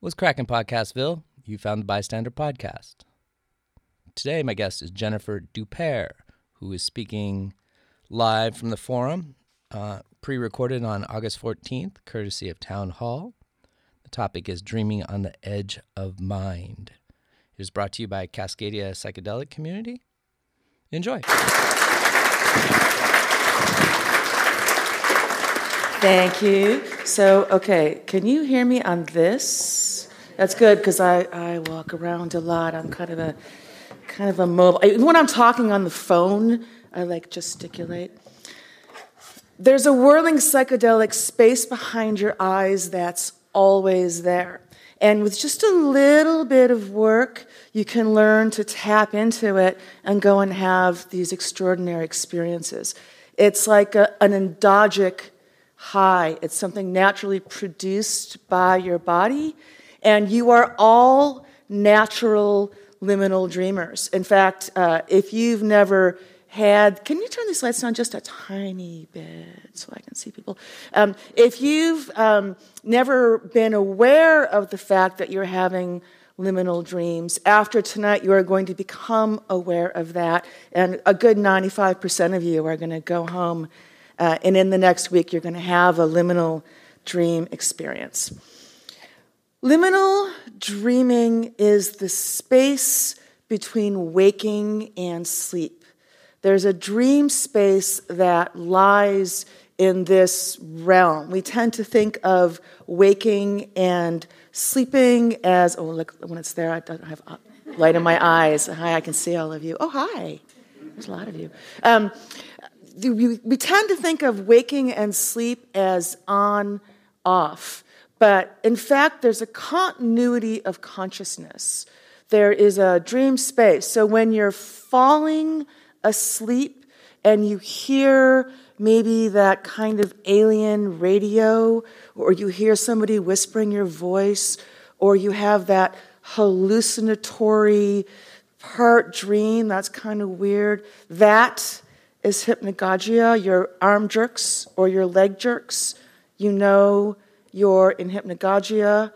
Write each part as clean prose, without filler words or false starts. What's cracking, Podcastville? You found the B.I.STANDER Podcast. Today, my guest is Jennifer Dumpert, who is speaking live from the forum, pre-recorded on August 14th, courtesy of Town Hall. The topic is Dreaming on the Edge of Mind. It is brought to you by Cascadia Psychedelic Community. Enjoy. Thank you. So, okay, can you hear me on this? That's good, because I walk around a lot. I'm kind of a mobile. When I'm talking on the phone, I like gesticulate. There's a whirling psychedelic space behind your eyes that's always there. And with just a little bit of work, you can learn to tap into it and go and have these extraordinary experiences. It's like an endogenous high. It's something naturally produced by your body, and you are all natural liminal dreamers. In fact, if you've never had... Can you turn these lights down just a tiny bit so I can see people? If you've never been aware of the fact that you're having liminal dreams, after tonight you are going to become aware of that, and a good 95% of you are going to go home, and in the next week you're going to have a liminal dream experience. Liminal dreaming is the space between waking and sleep. There's a dream space that lies in this realm. We tend to think of waking and sleeping as, oh, look, when it's there, I don't have light in my eyes. Hi, I can see all of you. Oh, hi. There's a lot of you. We tend to think of waking and sleep as on, off. But in fact, there's a continuity of consciousness. There is a dream space. So when you're falling asleep and you hear maybe that kind of alien radio, or you hear somebody whispering your voice, or you have that hallucinatory part dream that's kind of weird, that is hypnagogia, your arm jerks or your leg jerks. You know you're in hypnagogia,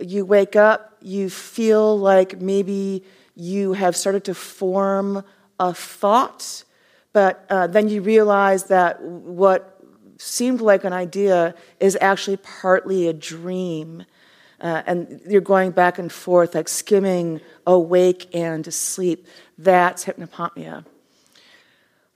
you wake up, you feel like maybe you have started to form a thought, but then you realize that what seemed like an idea is actually partly a dream. And you're going back and forth, like skimming awake and asleep. That's hypnopompia.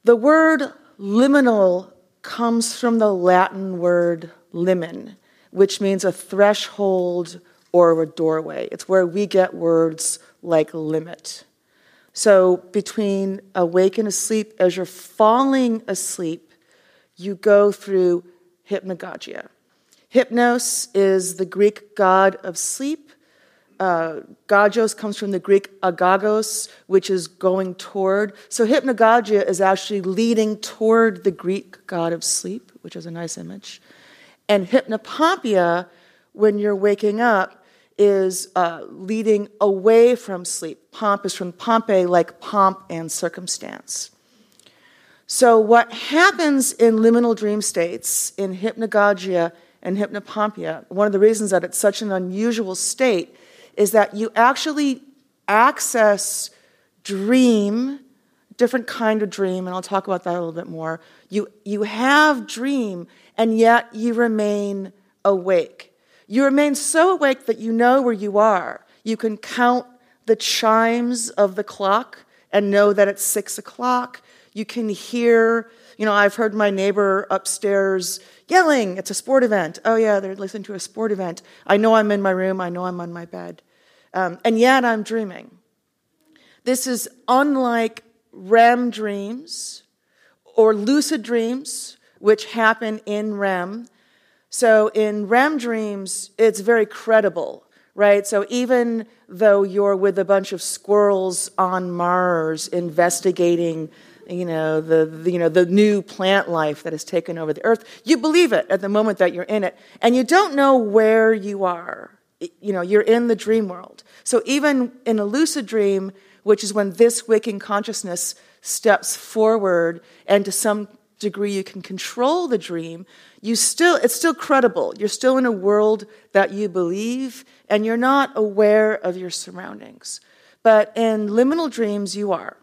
The word liminal comes from the Latin word limen, which means a threshold or a doorway. It's where we get words like limit. So between awake and asleep, as you're falling asleep, you go through hypnagogia. Hypnos is the Greek god of sleep. Gagos comes from the Greek agagos, which is going toward. So hypnagogia is actually leading toward the Greek god of sleep, which is a nice image. And hypnopompia, when you're waking up, is leading away from sleep. Pomp is from Pompeii, like pomp and circumstance. So what happens in liminal dream states, in hypnagogia and hypnopompia, one of the reasons that it's such an unusual state is that you actually access dream, different kind of dream, and I'll talk about that a little bit more. You have dream, and yet you remain awake. You remain so awake that you know where you are. You can count the chimes of the clock and know that it's 6 o'clock. You can hear, I've heard my neighbor upstairs yelling, it's a sport event. Oh yeah, they're listening to a sport event. I know I'm in my room, I know I'm on my bed. And yet I'm dreaming. This is unlike REM dreams or lucid dreams, which happen in REM. So in REM dreams, it's very credible, right? So even though you're with a bunch of squirrels on Mars investigating, the new plant life that has taken over the Earth, you believe it at the moment that you're in it, and you don't know where you are. You're in the dream world. So even in a lucid dream, which is when this waking consciousness steps forward, and to some degree you can control the dream, it's still credible. You're still in a world that you believe, and you're not aware of your surroundings. But in liminal dreams, you are,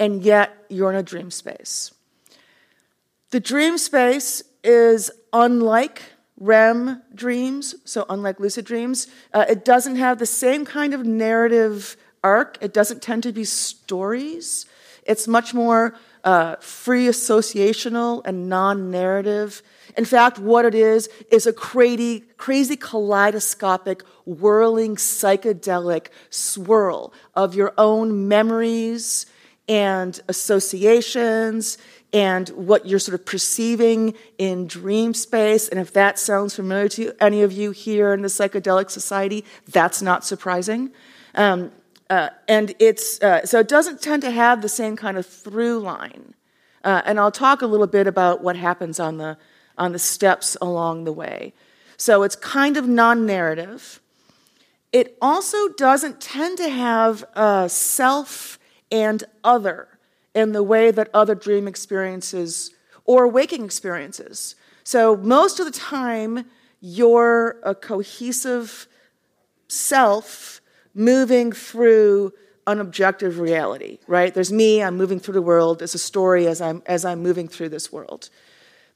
and yet you're in a dream space. The dream space is unlike REM dreams, so unlike lucid dreams. It doesn't have the same kind of narrative arc. It doesn't tend to be stories. It's much more free associational and non-narrative. In fact, what it is a crazy kaleidoscopic, whirling, psychedelic swirl of your own memories and associations and what you're sort of perceiving in dream space. And if that sounds familiar to any of you here in the Psychedelic Society, that's not surprising. And it's so it doesn't tend to have the same kind of through line. And I'll talk a little bit about what happens on the steps along the way. So it's kind of non-narrative. It also doesn't tend to have self and other in the way that other dream experiences or waking experiences. So most of the time, you're a cohesive self moving through an objective reality, right? There's me, I'm moving through the world. There's a story as I'm moving through this world.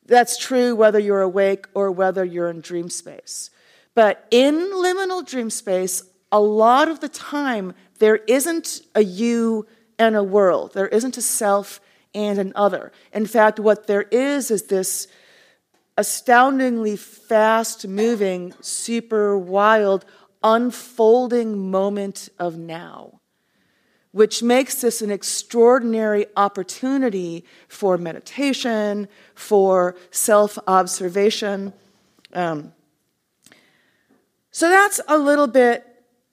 That's true whether you're awake or whether you're in dream space. But in liminal dream space, a lot of the time, there isn't a you and a world. There isn't a self and an other. In fact, what there is this astoundingly fast-moving, super wild, unfolding moment of now, which makes this an extraordinary opportunity for meditation, for self-observation. So that's a little bit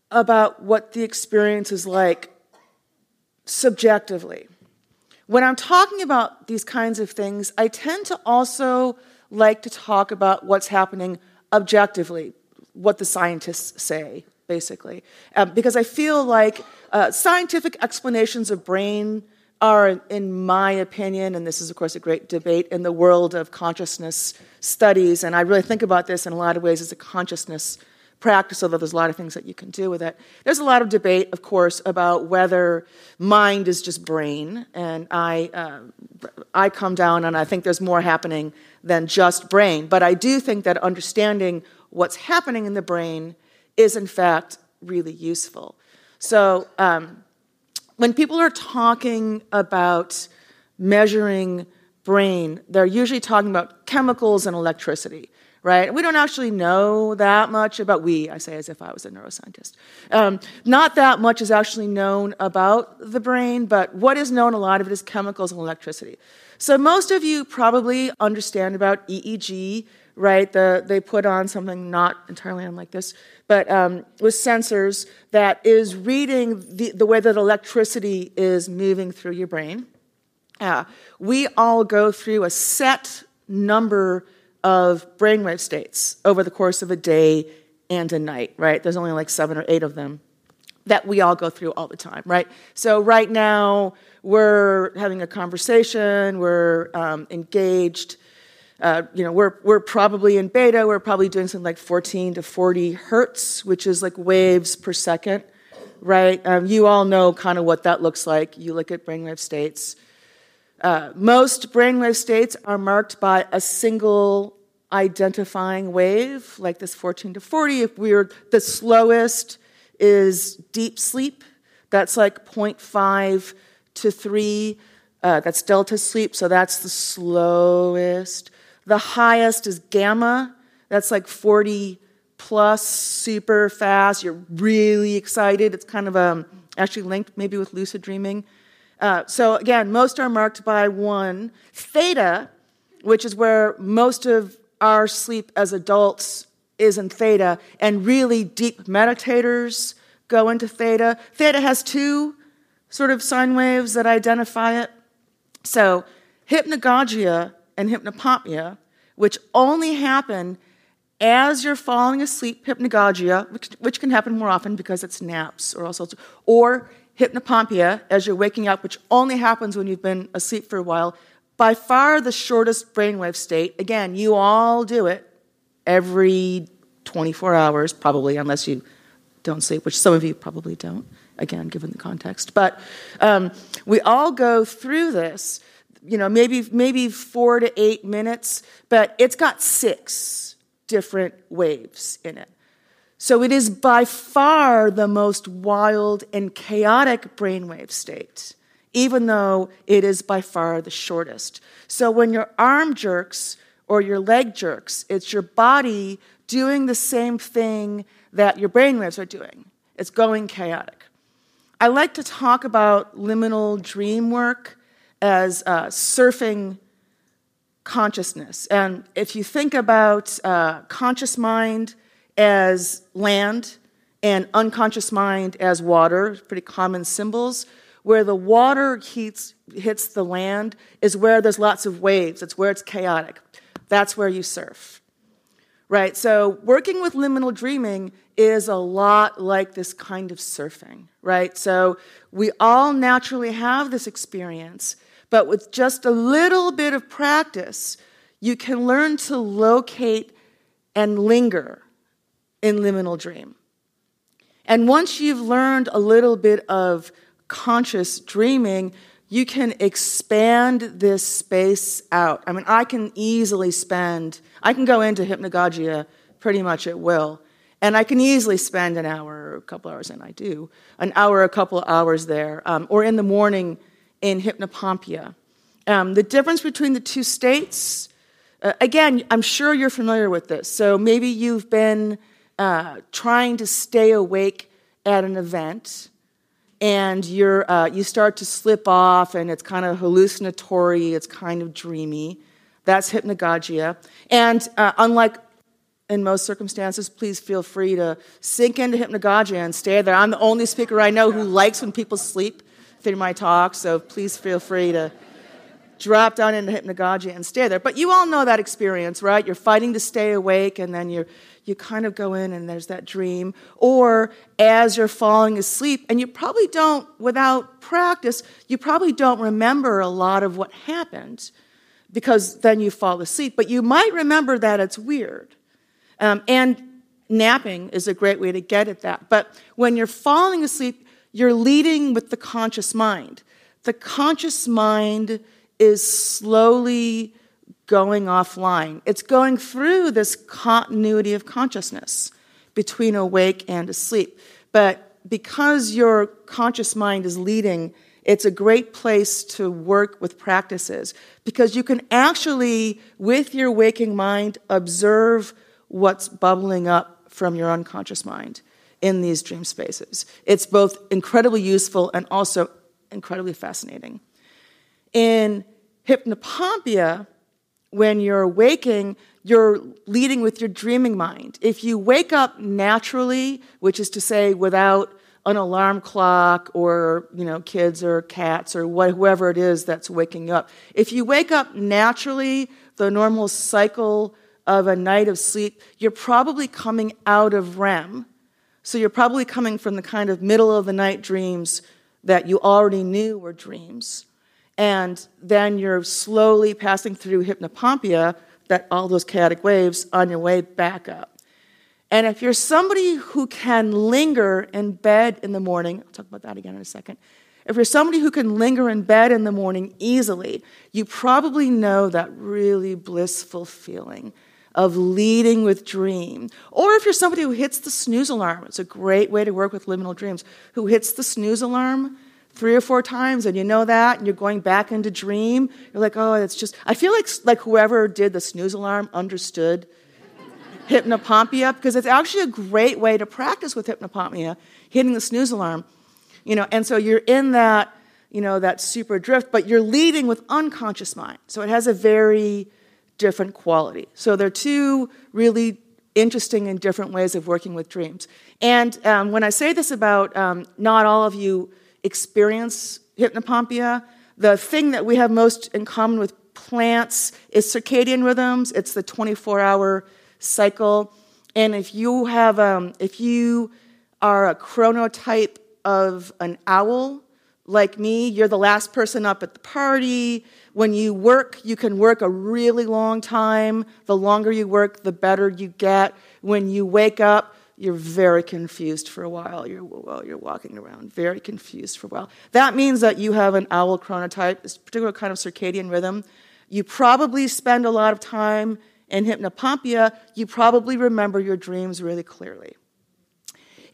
about what the experience is like subjectively. When I'm talking about these kinds of things, I tend to also like to talk about what's happening objectively, what the scientists say, basically. Because I feel like scientific explanations of brain are, in my opinion, and this is, of course, a great debate in the world of consciousness studies, and I really think about this in a lot of ways as a consciousness practice, although there's a lot of things that you can do with it. There's a lot of debate, of course, about whether mind is just brain, and I come down and I think there's more happening than just brain, but I do think that understanding what's happening in the brain is, in fact, really useful. So when people are talking about measuring brain, they're usually talking about chemicals and electricity, right? We don't actually know that much about, I say as if I was a neuroscientist. Not that much is actually known about the brain, but what is known, a lot of it is chemicals and electricity. So most of you probably understand about EEG, right? They put on something not entirely unlike this, but with sensors that is reading the way that electricity is moving through your brain. We all go through a set number of brainwave states over the course of a day and a night, right? There's only like 7 or 8 of them that we all go through all the time, right? So right now, we're having a conversation, we're engaged, we're probably in beta, we're probably doing something like 14 to 40 hertz, which is like waves per second, right? You all know kind of what that looks like. You look at brainwave states. Most brainwave states are marked by a single identifying wave, like this 14 to 40. If we're the slowest is deep sleep. That's like 0.5 to 3. That's delta sleep, so that's the slowest. The highest is gamma. That's like 40 plus, super fast. You're really excited. It's kind of actually linked maybe with lucid dreaming. So again, most are marked by 1. Theta, which is where most of our sleep as adults is in theta, and really deep meditators go into theta. Theta has 2 sort of sine waves that identify it. So hypnagogia and hypnopompia, which only happen as you're falling asleep, hypnagogia, which can happen more often because it's naps or all sorts of, or hypnopompia, as you're waking up, which only happens when you've been asleep for a while, by far the shortest brainwave state. Again, you all do it every 24 hours, probably, unless you don't sleep, which some of you probably don't, again, given the context. But we all go through this, maybe 4 to 8 minutes, but it's got 6 different waves in it. So it is by far the most wild and chaotic brainwave state, even though it is by far the shortest. So when your arm jerks or your leg jerks, it's your body doing the same thing that your brainwaves are doing. It's going chaotic. I like to talk about liminal dream work as surfing consciousness. And if you think about conscious mind as land and unconscious mind as water, pretty common symbols. Where the water hits the land is where there's lots of waves. It's where it's chaotic. That's where you surf, right? So working with liminal dreaming is a lot like this kind of surfing, right? So we all naturally have this experience, but with just a little bit of practice, you can learn to locate and linger in liminal dream. And once you've learned a little bit of conscious dreaming, you can expand this space out. I mean, I can go into hypnagogia pretty much at will, and I can easily spend an hour or a couple hours, and I do, an hour or a couple hours there, or in the morning in hypnopompia. The difference between the 2 states, again, I'm sure you're familiar with this, so maybe you've been trying to stay awake at an event, and you start to slip off, and it's kind of hallucinatory, it's kind of dreamy. That's hypnagogia. And unlike in most circumstances, please feel free to sink into hypnagogia and stay there. I'm the only speaker I know who likes when people sleep through my talk, so please feel free to drop down into hypnagogia and stay there. But you all know that experience, right? You're fighting to stay awake, and then you kind of go in, and there's that dream. Or as you're falling asleep, and you probably don't, without practice, you probably don't remember a lot of what happened, because then you fall asleep. But you might remember that it's weird. And napping is a great way to get at that. But when you're falling asleep, you're leading with the conscious mind. The conscious mind is slowly going offline. It's going through this continuity of consciousness between awake and asleep. But because your conscious mind is leading It's a great place to work with practices because you can actually, with your waking mind, observe what's bubbling up from your unconscious mind in these dream spaces. It's both incredibly useful and also incredibly fascinating. In Hypnopompia, when you're waking, you're leading with your dreaming mind. If you wake up naturally, which is to say without an alarm clock or, kids or cats or whoever it is that's waking you up. If you wake up naturally, the normal cycle of a night of sleep, you're probably coming out of REM. So you're probably coming from the kind of middle of the night dreams that you already knew were dreams. And then you're slowly passing through Hypnopompia, that all those chaotic waves, on your way back up. And if you're somebody who can linger in bed in the morning, I'll talk about that again in a second. If you're somebody who can linger in bed in the morning easily, you probably know that really blissful feeling of leading with dream. Or if you're somebody who hits the snooze alarm, it's a great way to work with liminal dreams, who hits the snooze alarm 3 or 4 times, and you know that, and you're going back into dream, you're like, oh, it's just, I feel like whoever did the snooze alarm understood Hypnopompia, because it's actually a great way to practice with Hypnopompia, hitting the snooze alarm, and so you're in that, that super drift, but you're leading with unconscious mind, so it has a very different quality. So there are two really interesting and different ways of working with dreams. And when I say this about not all of you experience Hypnopompia, the thing that we have most in common with plants is circadian rhythms. It's the 24-hour cycle, and if you are a chronotype of an owl like me, you're the last person up at the party. When you work, you can work a really long time. The longer you work, the better you get. When you wake up, you're very confused for a while. You're walking around, very confused for a while. That means that you have an owl chronotype, this particular kind of circadian rhythm. You probably spend a lot of time in Hypnopompia, you probably remember your dreams really clearly.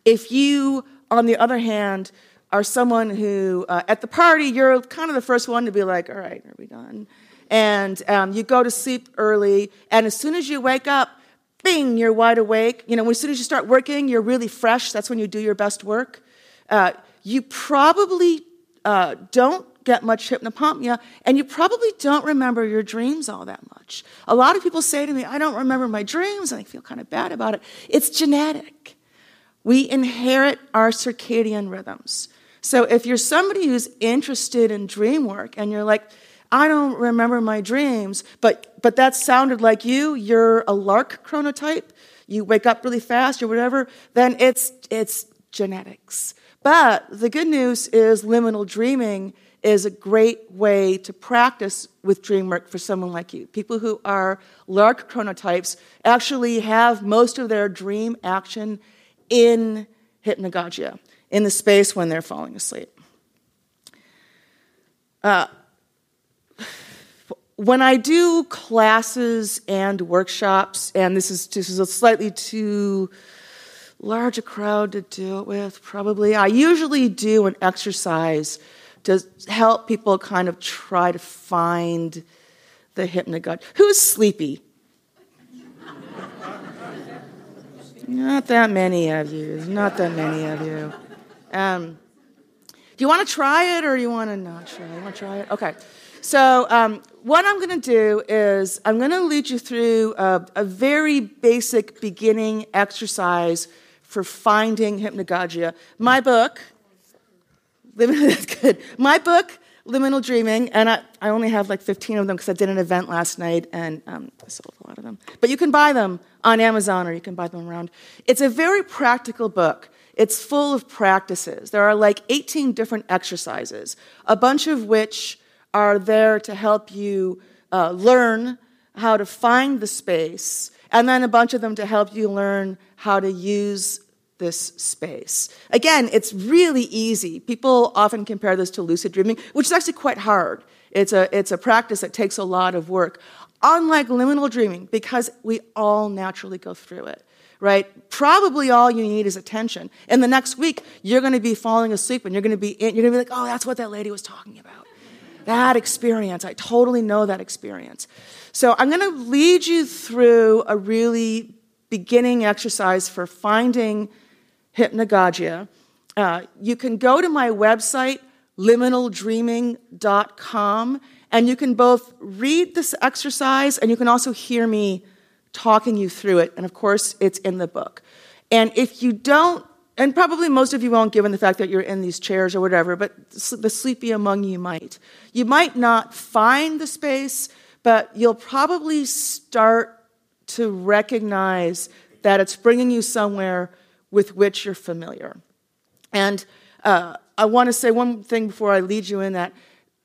If you, on the other hand, are someone who, at the party, you're kind of the first one to be like, all right, are we done? And you go to sleep early, and as soon as you wake up, bing, you're wide awake. As soon as you start working, you're really fresh. That's when you do your best work. You probably don't get much Hypnopompia, and you probably don't remember your dreams all that much. A lot of people say to me, I don't remember my dreams, and I feel kind of bad about it. It's genetic. We inherit our circadian rhythms. So if you're somebody who's interested in dream work, and you're like, I don't remember my dreams, but that sounded like you're a lark chronotype, you wake up really fast or whatever, then it's genetics. But the good news is liminal dreaming is a great way to practice with dream work for someone like you. People who are lark chronotypes actually have most of their dream action in hypnagogia, in the space when they're falling asleep. When I do classes and workshops, and this is a slightly too large a crowd to do it with, probably, I usually do an exercise to help people kind of try to find the hypnagogia. Who's sleepy? Not that many of you. Not that many of you. Do you want to try it or do you want to not try it? You want to try it? Okay. So what I'm going to do is I'm going to lead you through a very basic beginning exercise for finding hypnagogia. My book... That's good. My book, Liminal Dreaming, and I only have like 15 of them because I did an event last night and I sold a lot of them. But you can buy them on Amazon or you can buy them around. It's a very practical book. It's full of practices. There are like 18 different exercises, a bunch of which are there to help you learn how to find the space, and then a bunch of them to help you learn how to use this space. Again, it's really easy. People often compare this to lucid dreaming, which is actually quite hard. It's a practice that takes a lot of work, unlike liminal dreaming, because we all naturally go through it, right? Probably all you need is attention. And the next week, you're going to be falling asleep and you're going to be like, oh, that's what that lady was talking about. That experience, I totally know that experience. So I'm going to lead you through a really beginning exercise for finding hypnagogia. You can go to my website, LiminalDreaming.com, and you can both read this exercise and you can also hear me talking you through it. And of course, it's in the book. And if you don't, and probably most of you won't, given the fact that you're in these chairs or whatever, but the sleepy among you might. You might not find the space, but you'll probably start to recognize that it's bringing you somewhere with which you're familiar. And I want to say one thing before I lead you in that.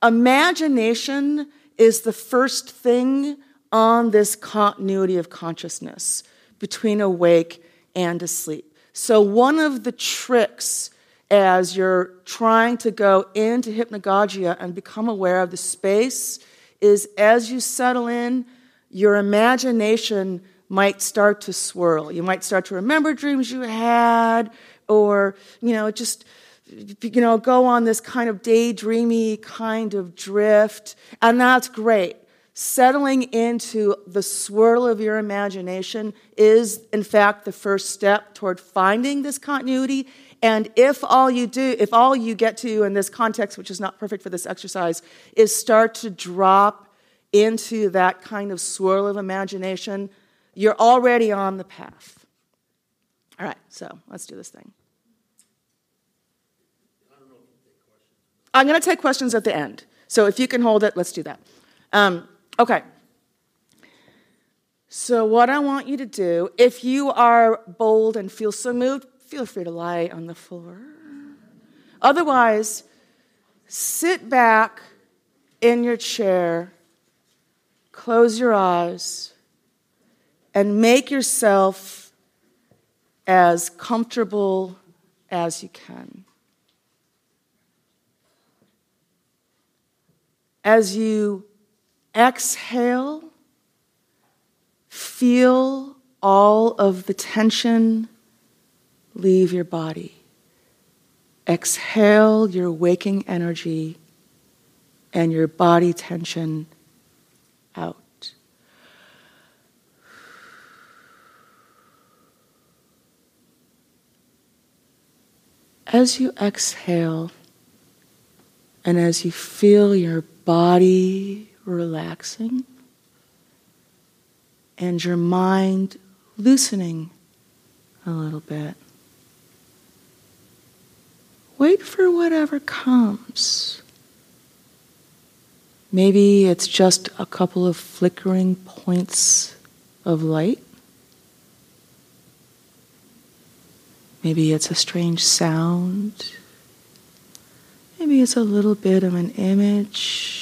Imagination is the first thing on this continuity of consciousness between awake and asleep. So one of the tricks as you're trying to go into hypnagogia and become aware of the space is as you settle in, your imagination might start to swirl. You might start to remember dreams you had or, go on this kind of daydreamy kind of drift. And that's great. Settling into the swirl of your imagination is, in fact, the first step toward finding this continuity. And if all you get to in this context, which is not perfect for this exercise, is start to drop into that kind of swirl of imagination, you're already on the path. All right, so let's do this thing. I'm going to take questions at the end. So if you can hold it, let's do that. Okay. So what I want you to do, if you are bold and feel so moved, feel free to lie on the floor. Otherwise, sit back in your chair, close your eyes, and make yourself as comfortable as you can. As you exhale, feel all of the tension leave your body. Exhale your waking energy and your body tension out. As you exhale, and as you feel your body relaxing and your mind loosening a little bit, wait for whatever comes. Maybe it's just a couple of flickering points of light. Maybe it's a strange sound. Maybe it's a little bit of an image.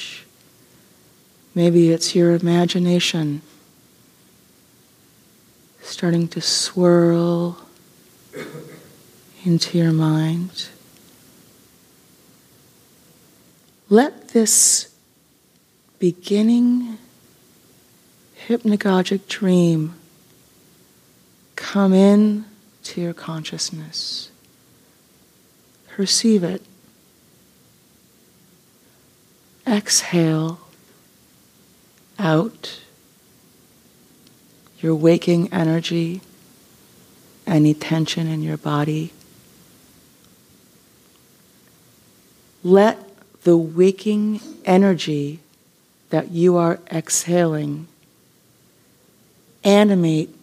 Maybe it's your imagination starting to swirl into your mind. Let this beginning hypnagogic dream come in to your consciousness. Perceive it. Exhale out your waking energy, any tension in your body. Let the waking energy that you are exhaling animate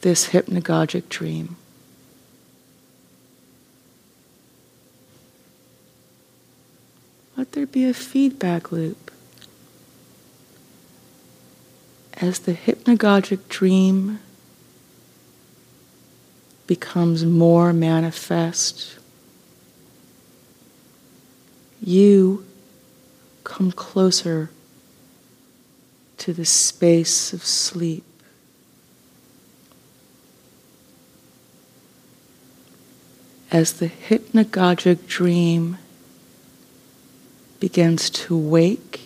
this hypnagogic dream. Let there be a feedback loop as the hypnagogic dream becomes more manifest. You come closer to the space of sleep. As the hypnagogic dream begins to wake,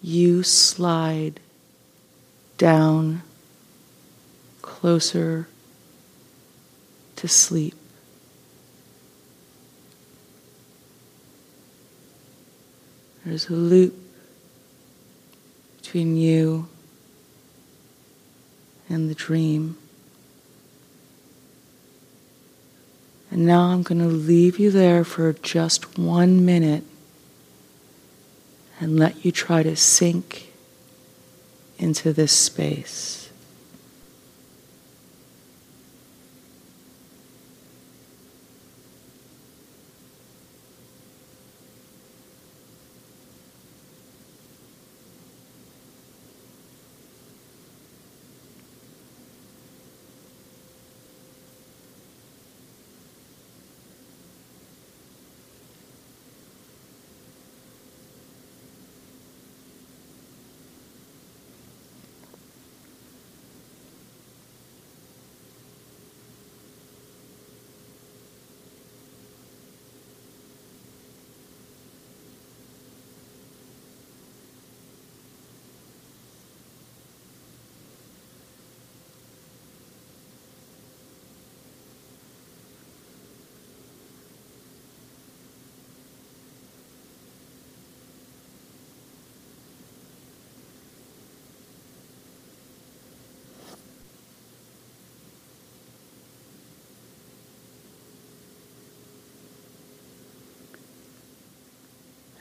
you slide down, closer to sleep. There's a loop between you and the dream. And now I'm going to leave you there for just 1 minute and let you try to sink into this space.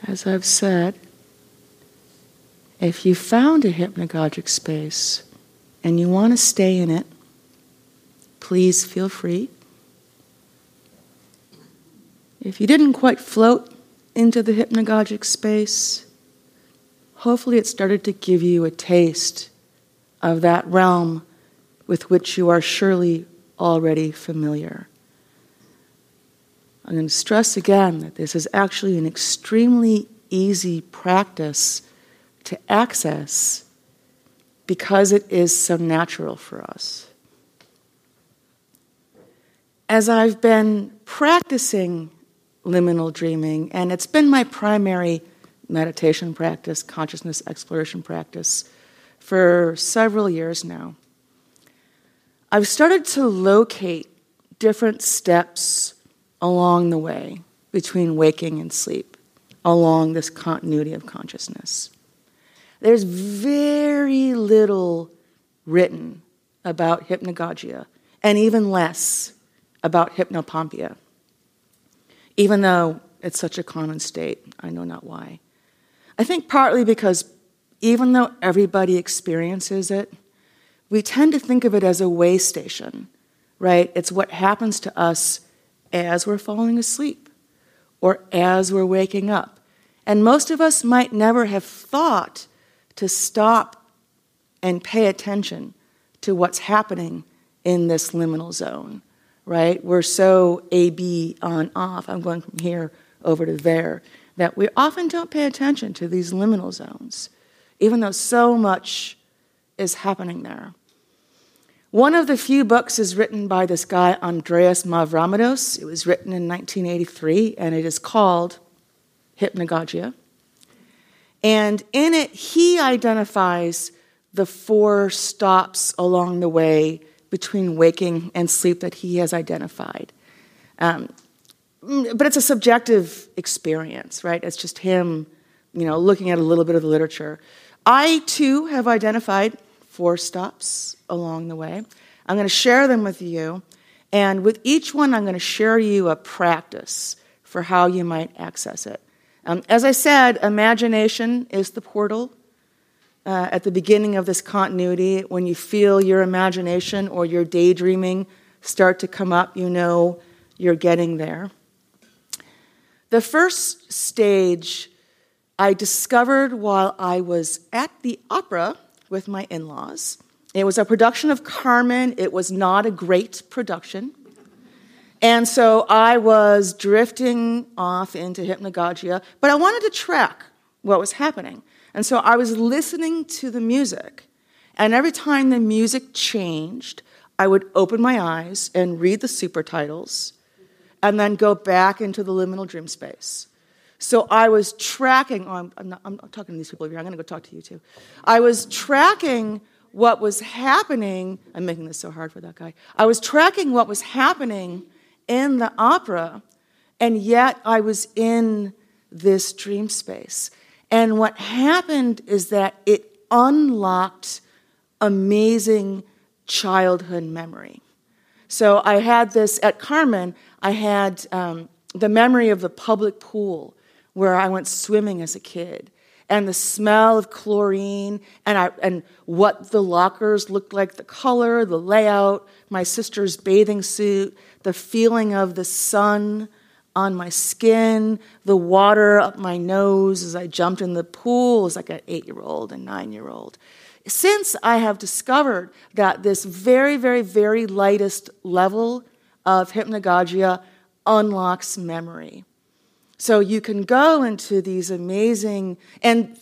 As I've said, if you found a hypnagogic space and you want to stay in it, please feel free. If you didn't quite float into the hypnagogic space, hopefully it started to give you a taste of that realm with which you are surely already familiar. I'm going to stress again that this is actually an extremely easy practice to access because it is so natural for us. As I've been practicing liminal dreaming, and it's been my primary meditation practice, consciousness exploration practice, for several years now, I've started to locate different steps along the way between waking and sleep, along this continuity of consciousness. There's very little written about hypnagogia, and even less about hypnopompia, even though it's such a common state. I know not why. I think partly because even though everybody experiences it, we tend to think of it as a way station, right? It's what happens to us as we're falling asleep or as we're waking up. And most of us might never have thought to stop and pay attention to what's happening in this liminal zone, right? We're so A-B on off, I'm going from here over to there, that we often don't pay attention to these liminal zones, even though so much is happening there. One of the few books is written by this guy, Andreas Mavromitos. It was written in 1983, and it is called Hypnagogia. And in it, he identifies the 4 stops along the way between waking and sleep that he has identified. But it's a subjective experience, right? It's just him, looking at a little bit of the literature. I, too, have identified 4 stops along the way. I'm going to share them with you, and with each one I'm going to share you a practice for how you might access it. As I said, imagination is the portal at the beginning of this continuity. When you feel your imagination or your daydreaming start to come up, you know you're getting there. The first stage I discovered while I was at the opera with my in-laws. It was a production of Carmen. It was not a great production. And so I was drifting off into hypnagogia, but I wanted to track what was happening. And so I was listening to the music. And every time the music changed, I would open my eyes and read the super titles and then go back into the liminal dream space. So I was tracking, I'm talking to these people over here, I'm going to go talk to you too. I was tracking what was happening. I'm making this so hard for that guy. I was tracking what was happening in the opera, and yet I was in this dream space. And what happened is that it unlocked amazing childhood memory. So I had this, at Carmen, I had the memory of the public pool where I went swimming as a kid, and the smell of chlorine, and what the lockers looked like, the color, the layout, my sister's bathing suit, the feeling of the sun on my skin, the water up my nose as I jumped in the pool as like an 8-year-old and 9-year-old. Since I have discovered that this very, very, very lightest level of hypnagogia unlocks memory. So you can go into these amazing, and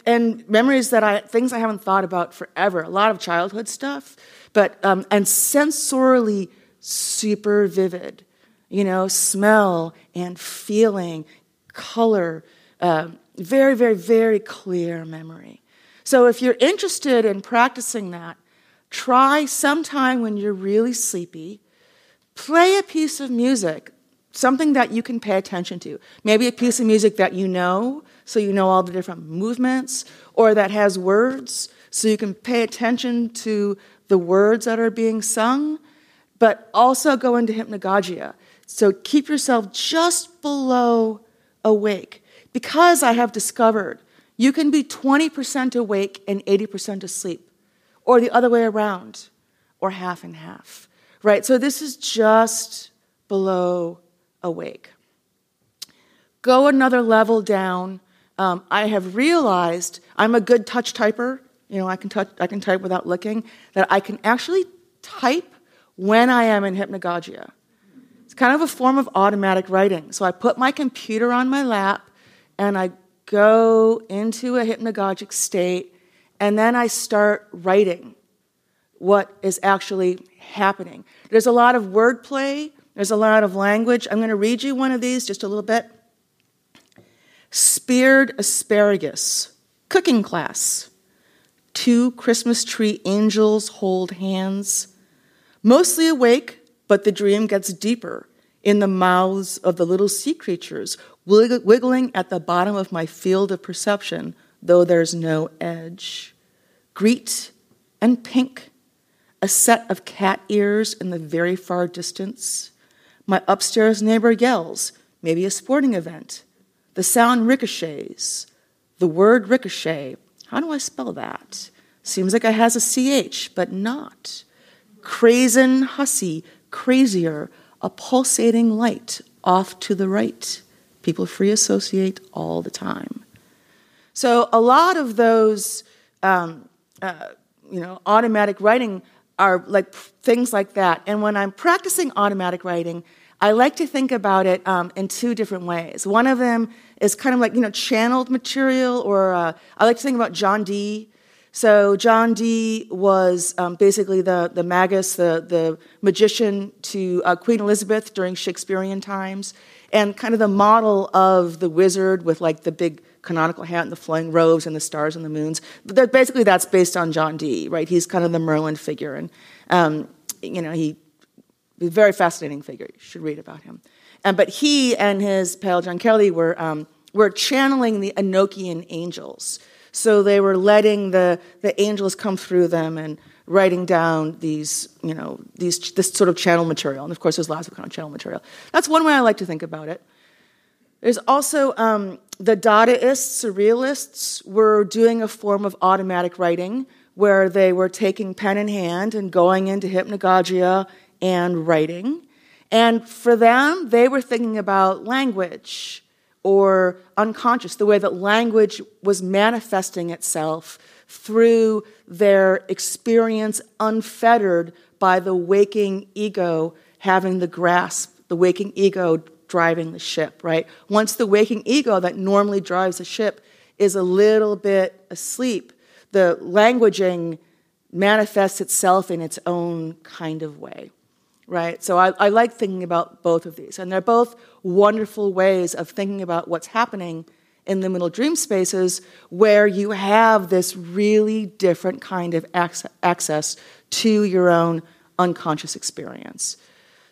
memories that things I haven't thought about forever, a lot of childhood stuff, but, and sensorily super vivid, you know, smell and feeling, color, very, very, very clear memory. So if you're interested in practicing that, try sometime when you're really sleepy, play a piece of music, something that you can pay attention to. Maybe a piece of music that you know, so you know all the different movements, or that has words, so you can pay attention to the words that are being sung, but also go into hypnagogia. So keep yourself just below awake. Because I have discovered you can be 20% awake and 80% asleep, or the other way around, or half and half, right? So this is just below awake. Go another level down. I have realized I'm a good touch typer. You know, I can type without looking. That I can actually type when I am in hypnagogia. It's kind of a form of automatic writing. So I put my computer on my lap, and I go into a hypnagogic state, and then I start writing what is actually happening. There's a lot of wordplay. There's a lot of language. I'm going to read you one of these just a little bit. Speared asparagus, cooking class, 2 Christmas tree angels hold hands. Mostly awake, but the dream gets deeper in the mouths of the little sea creatures wiggling at the bottom of my field of perception, though there's no edge. Greet and pink, a set of cat ears in the very far distance. My upstairs neighbor yells, maybe a sporting event. The sound ricochets. The word ricochet. How do I spell that? Seems like it has a CH, but not. Crazen hussy, crazier, a pulsating light off to the right. People free associate all the time. So a lot of those, automatic writing are like things like that. And when I'm practicing automatic writing, I like to think about it in 2 different ways. One of them is kind of like, channeled material, or I like to think about John Dee. So John Dee was basically the magus, the magician to Queen Elizabeth during Shakespearean times, and kind of the model of the wizard with like the big canonical hat and the flowing robes and the stars and the moons. But basically that's based on John Dee, right? He's kind of the Merlin figure, and he's a very fascinating figure. You should read about him. But he and his pal John Kelly were channeling the Enochian angels. So they were letting the angels come through them and writing down this sort of channel material. And of course, there's lots of kind of channel material. That's one way I like to think about it. There's also the Dadaists, Surrealists were doing a form of automatic writing where they were taking pen in hand and going into hypnagogia and writing. And for them, they were thinking about language, or unconscious, the way that language was manifesting itself through their experience unfettered by the waking ego having the grasp, the waking ego driving the ship, right? Once the waking ego that normally drives the ship is a little bit asleep, the languaging manifests itself in its own kind of way. Right, so I like thinking about both of these, and they're both wonderful ways of thinking about what's happening in liminal dream spaces where you have this really different kind of access to your own unconscious experience.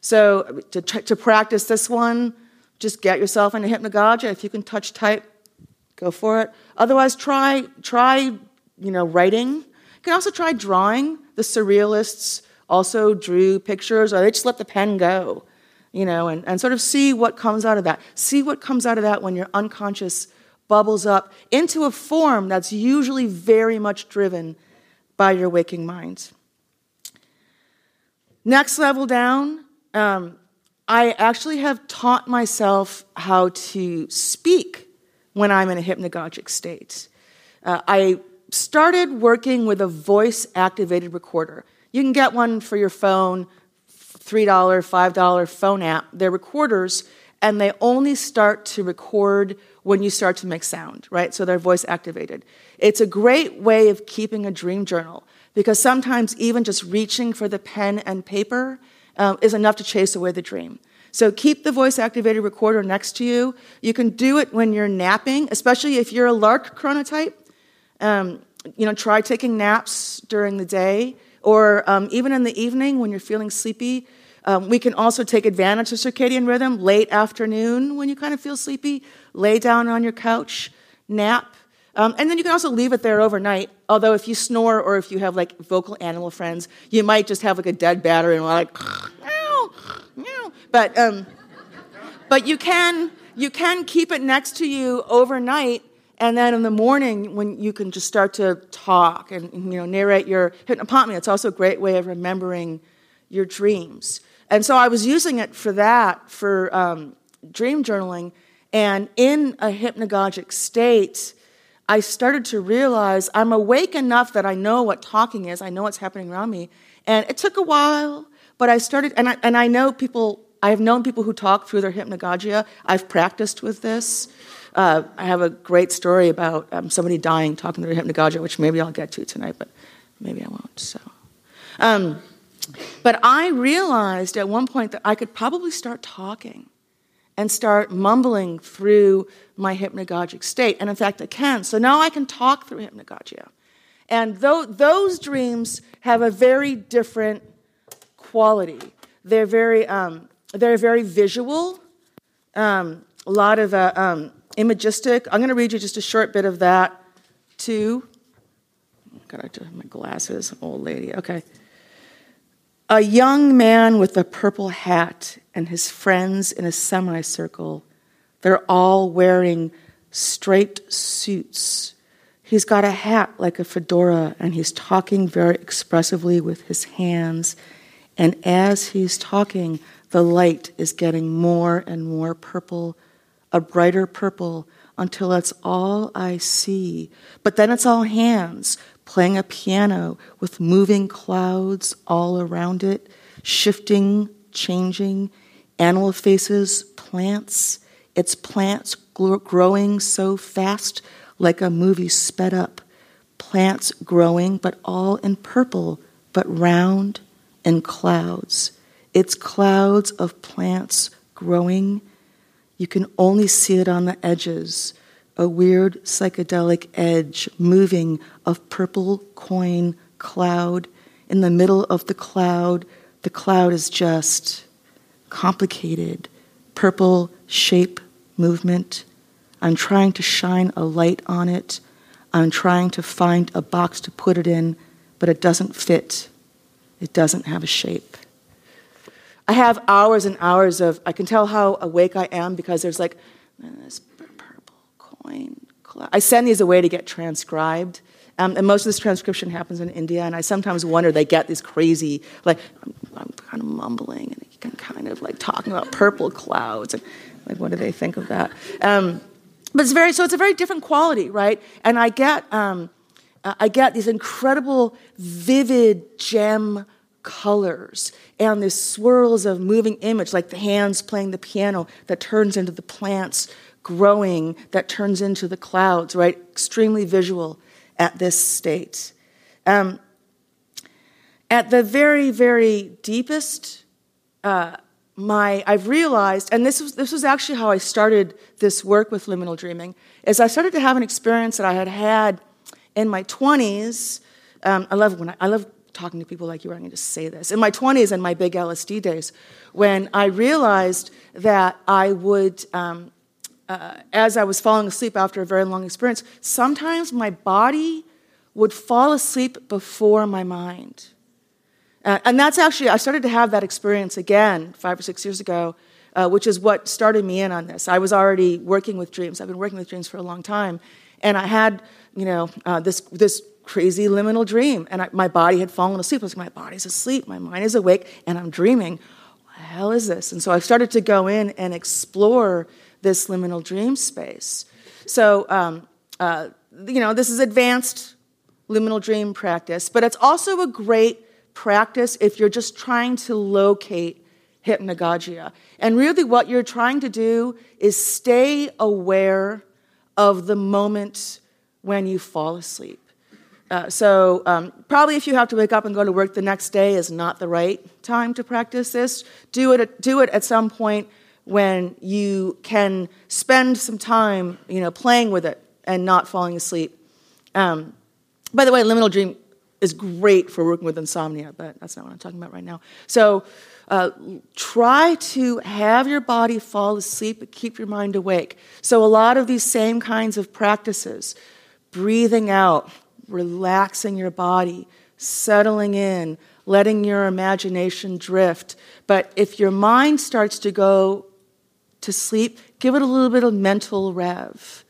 So to practice this one, just get yourself into hypnagogia. If you can touch type, go for it. Otherwise, try writing. You can also try drawing. The Surrealists also drew pictures, or they just let the pen go, and sort of see what comes out of that. See what comes out of that when your unconscious bubbles up into a form that's usually very much driven by your waking mind. Next level down, I actually have taught myself how to speak when I'm in a hypnagogic state. I started working with a voice-activated recorder. You can get one for your phone, $3, $5 phone app. They're recorders, and they only start to record when you start to make sound, right? So they're voice-activated. It's a great way of keeping a dream journal, because sometimes even just reaching for the pen and paper is enough to chase away the dream. So keep the voice-activated recorder next to you. You can do it when you're napping, especially if you're a lark chronotype. Try taking naps during the day, or even in the evening when you're feeling sleepy. We can also take advantage of circadian rhythm late afternoon when you kind of feel sleepy. Lay down on your couch, nap. And then you can also leave it there overnight, although if you snore or if you have, vocal animal friends, you might just have, a dead batter and meow. But you can keep it next to you overnight, and then in the morning when you can just start to talk and, narrate your hypnopompia. It's also a great way of remembering your dreams. And so I was using it for that, for dream journaling, and in a hypnagogic state, I started to realize I'm awake enough that I know what talking is. I know what's happening around me. And it took a while, but I started, and I know people, I've known people who talk through their hypnagogia. I've practiced with this. I have a great story about somebody dying talking through their hypnagogia, which maybe I'll get to tonight, but maybe I won't. So, but I realized at one point that I could probably start talking and start mumbling through my hypnagogic state. And in fact, I can. So now I can talk through hypnagogia. And those dreams have a very different quality. They're very visual, a lot of imagistic. I'm going to read you just a short bit of that, too. Got to do my glasses, old lady. Okay. A young man with a purple hat and his friends in a semicircle. They're all wearing striped suits. He's got a hat like a fedora, and he's talking very expressively with his hands. And as he's talking, the light is getting more and more purple, a brighter purple, until that's all I see. But then it's all hands playing a piano with moving clouds all around it, shifting, changing, animal faces, plants. It's plants growing so fast, like a movie sped up. Plants growing, but all in purple, but round and clouds. It's clouds of plants growing. You can only see it on the edges, a weird psychedelic edge moving of purple coin cloud. In the middle of the cloud is just complicated, purple shape movement. I'm trying to shine a light on it. I'm trying to find a box to put it in, but it doesn't fit. It doesn't have a shape. I have hours and hours of, I can tell how awake I am because there's this purple coin cloud. I send these away to get transcribed. And most of this transcription happens in India, and I sometimes wonder, they get this crazy, I'm kind of mumbling, and you can kind of talking about purple clouds, and what do they think of that? But it's a very different quality, right? And I get these incredible, vivid gem colors and these swirls of moving image, like the hands playing the piano that turns into the plants growing, that turns into the clouds, right? Extremely visual at this state. At the very, very deepest I've realized, and this was actually how I started this work with liminal dreaming, is I started to have an experience that I had had in my 20s. I love talking to people like you. I'm going to say this in my 20s and my big LSD days, when I realized that I would, as I was falling asleep after a very long experience, sometimes my body would fall asleep before my mind. And that's actually, I started to have that experience again 5 or 6 years ago, which is what started me in on this. I was already working with dreams. I've been working with dreams for a long time. And I had, this crazy liminal dream. And my body had fallen asleep. I was like, my body's asleep, my mind is awake, and I'm dreaming. What the hell is this? And so I started to go in and explore this liminal dream space. So, this is advanced liminal dream practice. But it's also a great practice if you're just trying to locate hypnagogia. And really what you're trying to do is stay aware of the moment when you fall asleep. Probably if you have to wake up and go to work the next day is not the right time to practice this. Do it at some point when you can spend some time, playing with it and not falling asleep. By the way, liminal dream is great for working with insomnia, but that's not what I'm talking about right now. So try to have your body fall asleep but keep your mind awake. So a lot of these same kinds of practices, breathing out, relaxing your body, settling in, letting your imagination drift. But if your mind starts to go to sleep, give it a little bit of mental rev,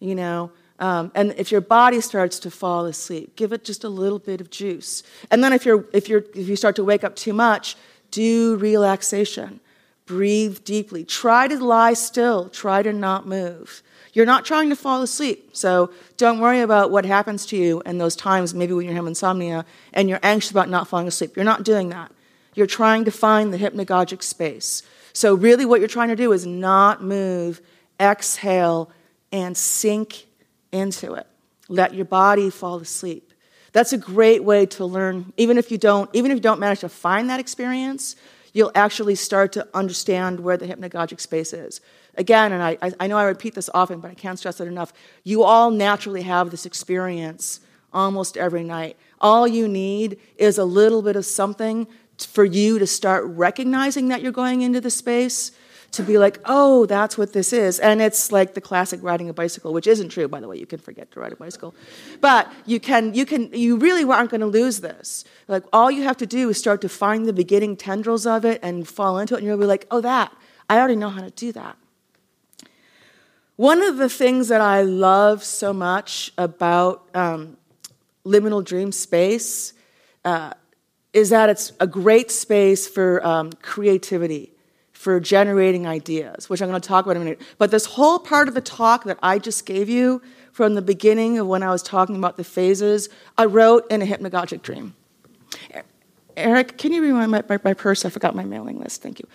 and if your body starts to fall asleep, give it just a little bit of juice. And then if you start to wake up too much, do relaxation. Breathe deeply. Try to lie still. Try to not move. You're not trying to fall asleep, so don't worry about what happens to you in those times, maybe when you have insomnia and you're anxious about not falling asleep. You're not doing that. You're trying to find the hypnagogic space. So really what you're trying to do is not move, exhale, and sink into it. Let your body fall asleep. That's a great way to learn. Even if you don't manage to find that experience, you'll actually start to understand where the hypnagogic space is. Again, and I know I repeat this often, but I can't stress it enough, you all naturally have this experience almost every night. All you need is a little bit of something for you to start recognizing that you're going into the space, to be like, oh, that's what this is. And it's like the classic riding a bicycle, which isn't true, by the way. You can forget to ride a bicycle. But you really aren't going to lose this. Like, all you have to do is start to find the beginning tendrils of it and fall into it, and you'll be like, oh, that. I already know how to do that. One of the things that I love so much about liminal dream space is that it's a great space for creativity, for generating ideas, which I'm going to talk about in a minute. But this whole part of the talk that I just gave you, from the beginning of when I was talking about the phases, I wrote in a hypnagogic dream. Eric, can you remind me my purse? I forgot my mailing list. Thank you.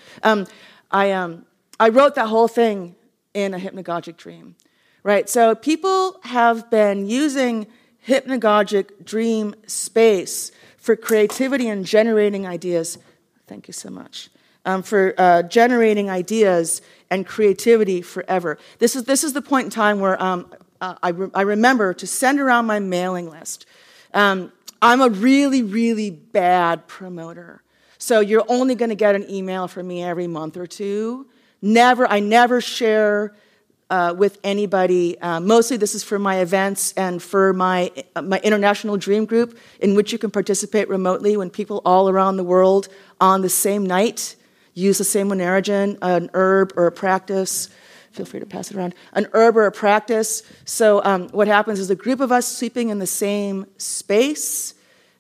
I wrote that whole thing in a hypnagogic dream, right? So people have been using hypnagogic dream space for creativity and generating ideas. Thank you so much. For generating ideas and creativity forever. This is the point in time where I remember to send around my mailing list. I'm a really, really bad promoter. So you're only going to get an email from me every month or two. I never share with anybody. Mostly this is for my events and for my international dream group, in which you can participate remotely when people all around the world on the same night use the same Oneirogen, an herb or a practice. Feel free to pass it around. An herb or a practice. So what happens is a group of us sleeping in the same space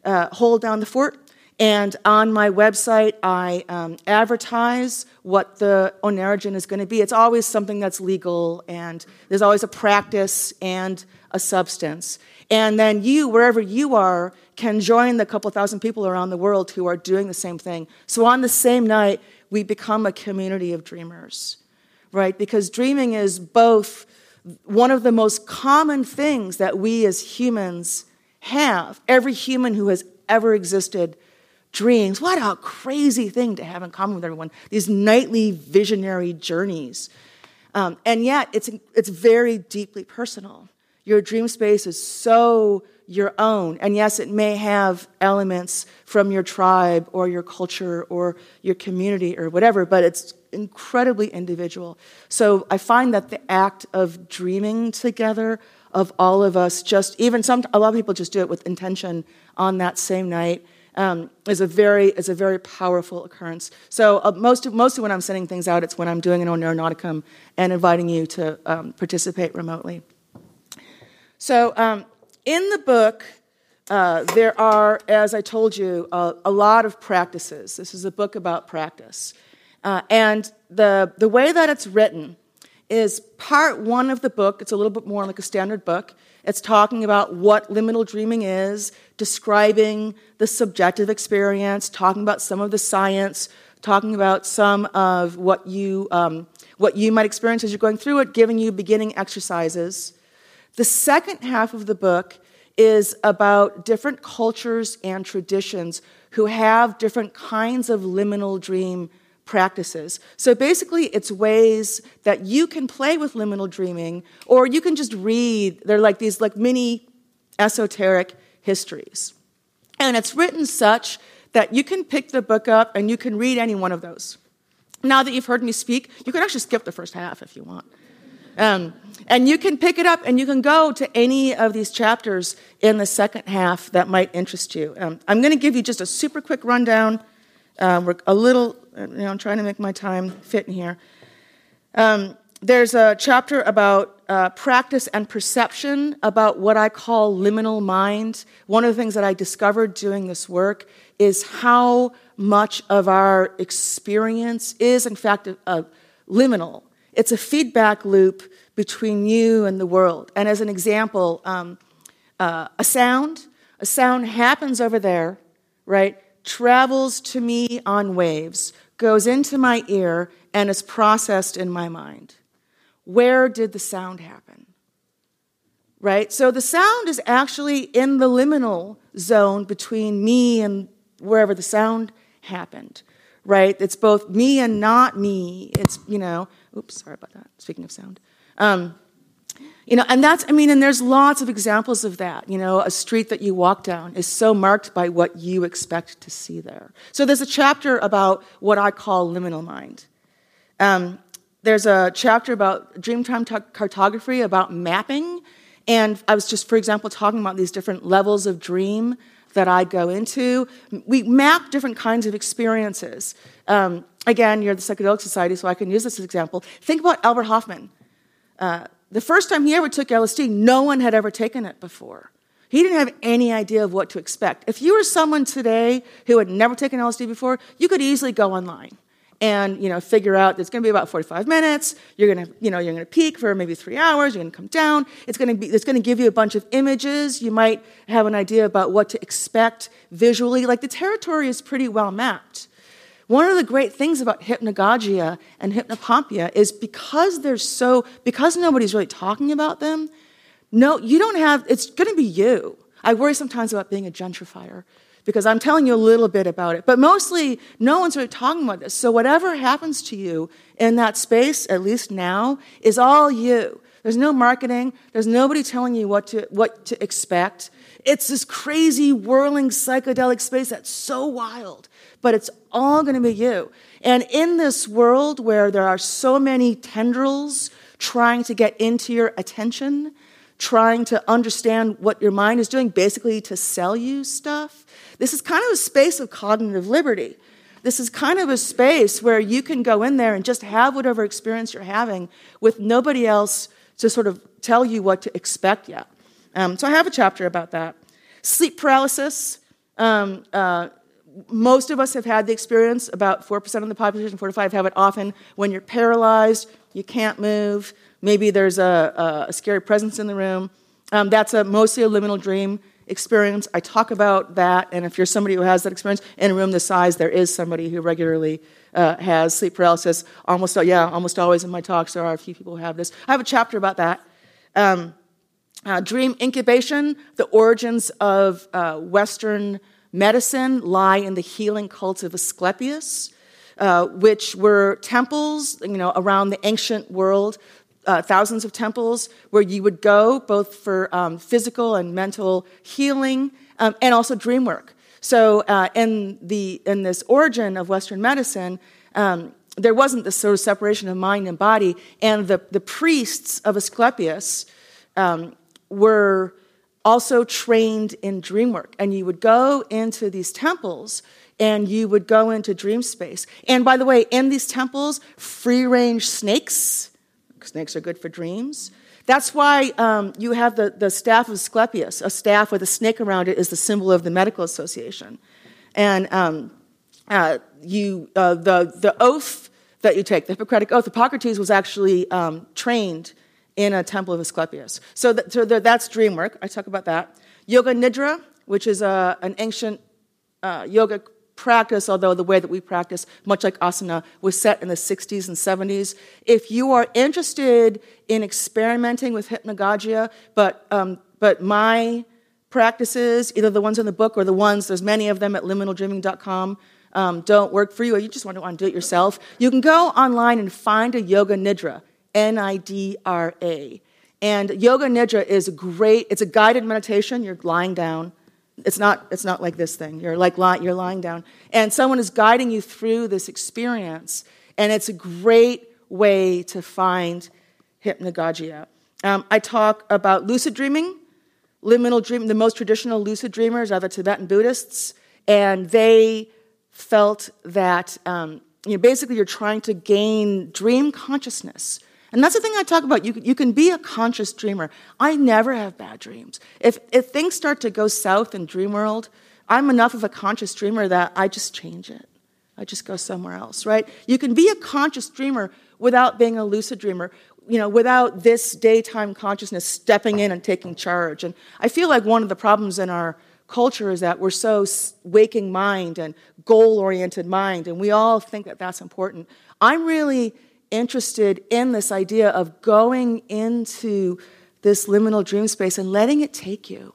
hold down the fort. And on my website, I advertise what the Oneirogen is going to be. It's always something that's legal, and there's always a practice and a substance. And then you, wherever you are, can join the couple thousand people around the world who are doing the same thing. So on the same night, we become a community of dreamers, right? Because dreaming is both one of the most common things that we as humans have. Every human who has ever existed dreams. What a crazy thing to have in common with everyone, these nightly visionary journeys. And yet, it's very deeply personal. Your dream space is so your own. And yes, it may have elements from your tribe or your culture or your community or whatever, but it's incredibly individual. So I find that the act of dreaming together of all of us, just even a lot of people just do it with intention on that same night, is a very powerful occurrence. So mostly when I'm sending things out, it's when I'm doing an Oneironauticum and inviting you to participate remotely. So in the book, there are, as I told you, a lot of practices. This is a book about practice. And the way that it's written is part one of the book. It's a little bit more like a standard book. It's talking about what liminal dreaming is, describing the subjective experience, talking about some of the science, talking about some of what you might experience as you're going through it, giving you beginning exercises. The second half of the book is about different cultures and traditions who have different kinds of liminal dream practices. So basically, it's ways that you can play with liminal dreaming, or you can just read. They're like these like mini esoteric histories. And it's written such that you can pick the book up and you can read any one of those. Now that you've heard me speak, you can actually skip the first half if you want. And you can pick it up and you can go to any of these chapters in the second half that might interest you. I'm going to give you just a super quick rundown. We're a little, I'm trying to make my time fit in here. There's a chapter about practice and perception, about what I call liminal mind. One of the things that I discovered doing this work is how much of our experience is, in fact, a liminal. It's a feedback loop between you and the world. And as an example, a sound happens over there, right? Travels to me on waves, goes into my ear, and is processed in my mind. Where did the sound happen? Right? So the sound is actually in the liminal zone between me and wherever the sound happened. Right? It's both me and not me. It's, oops, sorry about that. Speaking of sound. And and there's lots of examples of that. A street that you walk down is so marked by what you expect to see there. So there's a chapter about what I call liminal mind. There's a chapter about dreamtime cartography, about mapping. And I was just, for example, talking about these different levels of dream that I go into. We map different kinds of experiences. Again, you're the Psychedelic Society, so I can use this as an example. Think about Albert Hoffman. The first time he ever took LSD, no one had ever taken it before. He didn't have any idea of what to expect. If you were someone today who had never taken LSD before, you could easily go online and figure out it's going to be about 45 minutes. You're going to peak for maybe 3 hours. You're going to come down. It's going to give you a bunch of images. You might have an idea about what to expect visually. Like the territory is pretty well mapped. One of the great things about hypnagogia and hypnopompia is because nobody's really talking about them. No, you don't have. It's going to be you. I worry sometimes about being a gentrifier, because I'm telling you a little bit about it. But mostly, no one's really talking about this. So whatever happens to you in that space, at least now, is all you. There's no marketing. There's nobody telling you what to expect. It's this crazy, whirling, psychedelic space that's so wild. But it's all going to be you. And in this world where there are so many tendrils trying to get into your attention, trying to understand what your mind is doing, basically to sell you stuff. This is kind of a space of cognitive liberty. This is kind of a space where you can go in there and just have whatever experience you're having with nobody else to sort of tell you what to expect yet. So I have a chapter about that. Sleep paralysis. Most of us have had the experience. About 4% of the population, 4 to 5, have it often. When you're paralyzed, you can't move. Maybe there's a scary presence in the room. That's mostly a liminal dream experience. I talk about that, and if you're somebody who has that experience, in a room this size, there is somebody who regularly has sleep paralysis. Almost always in my talks, there are a few people who have this. I have a chapter about that. Dream incubation, the origins of Western medicine lie in the healing cults of Asclepius, which were temples, around the ancient world, thousands of temples where you would go both for physical and mental healing, and also dream work. So in this origin of Western medicine, there wasn't this sort of separation of mind and body, and the priests of Asclepius were also trained in dream work. And you would go into these temples, and you would go into dream space. And by the way, in these temples, free-range snakes, snakes are good for dreams. That's why you have the staff of Asclepius. A staff with a snake around it is the symbol of the medical association. And the oath that you take, the Hippocratic oath, Hippocrates was actually trained in a temple of Asclepius. So that's dream work. I talk about that. Yoga nidra, which is an ancient yoga practice, although the way that we practice, much like asana, was set in the 60s and 70s. If you are interested in experimenting with hypnagogia, but my practices, either the ones in the book or the ones, there's many of them at LiminalDreaming.com, don't work for you, or you just want to do it yourself, you can go online and find a yoga nidra, N-I-D-R-A. And yoga nidra is great. It's a guided meditation. You're lying down. It's not like this thing. You're lying down, and someone is guiding you through this experience. And it's a great way to find hypnagogia. I talk about lucid dreaming, liminal dreaming. The most traditional lucid dreamers are the Tibetan Buddhists, and they felt that basically you're trying to gain dream consciousness. And that's the thing I talk about. You can be a conscious dreamer. I never have bad dreams. If things start to go south in dream world, I'm enough of a conscious dreamer that I just change it. I just go somewhere else, right? You can be a conscious dreamer without being a lucid dreamer, without this daytime consciousness stepping in and taking charge. And I feel like one of the problems in our culture is that we're so waking mind and goal-oriented mind, and we all think that that's important. I'm really interested in this idea of going into this liminal dream space and letting it take you,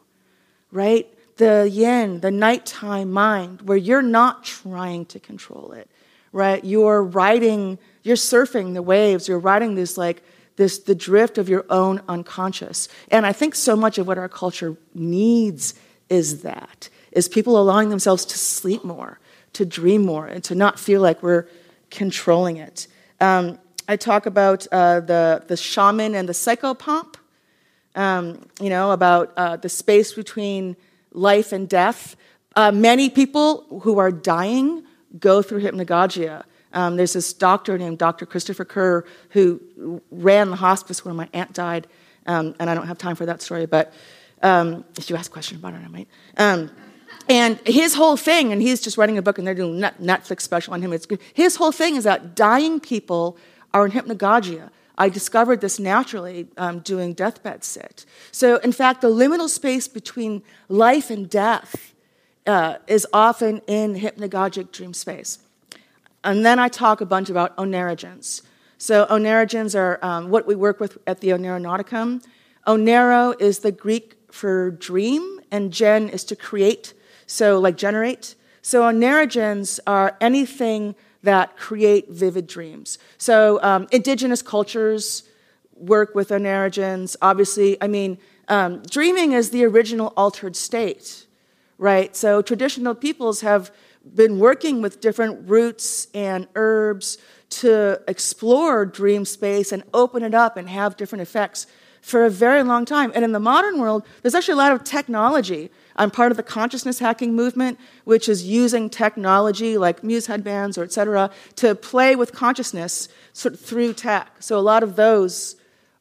right? The yin, the nighttime mind, where you're not trying to control it, right? You're surfing the waves, you're riding the drift of your own unconscious. And I think so much of what our culture needs is people allowing themselves to sleep more, to dream more, and to not feel like we're controlling it. I talk about the shaman and the psychopomp, about the space between life and death. Many people who are dying go through hypnagogia. There's this doctor named Dr. Christopher Kerr who ran the hospice where my aunt died, and I don't have time for that story, but if you ask a question about it, I might. And his whole thing, and he's just writing a book, and they're doing a Netflix special on him. It's good. His whole thing is that dying people are in hypnagogia. I discovered this naturally doing deathbed sit. So, in fact, the liminal space between life and death is often in hypnagogic dream space. And then I talk a bunch about oneirogens. So oneirogens are what we work with at the Oneironauticum. Oneiro is the Greek for dream, and gen is to create. So, generate. So, oneirogens are anything that create vivid dreams. So, indigenous cultures work with oneirogens. Obviously, dreaming is the original altered state, right? So, traditional peoples have been working with different roots and herbs to explore dream space and open it up and have different effects for a very long time. And in the modern world, there's actually a lot of technology. I'm part of the consciousness hacking movement, which is using technology like Muse headbands or et cetera to play with consciousness sort of through tech. So a lot of those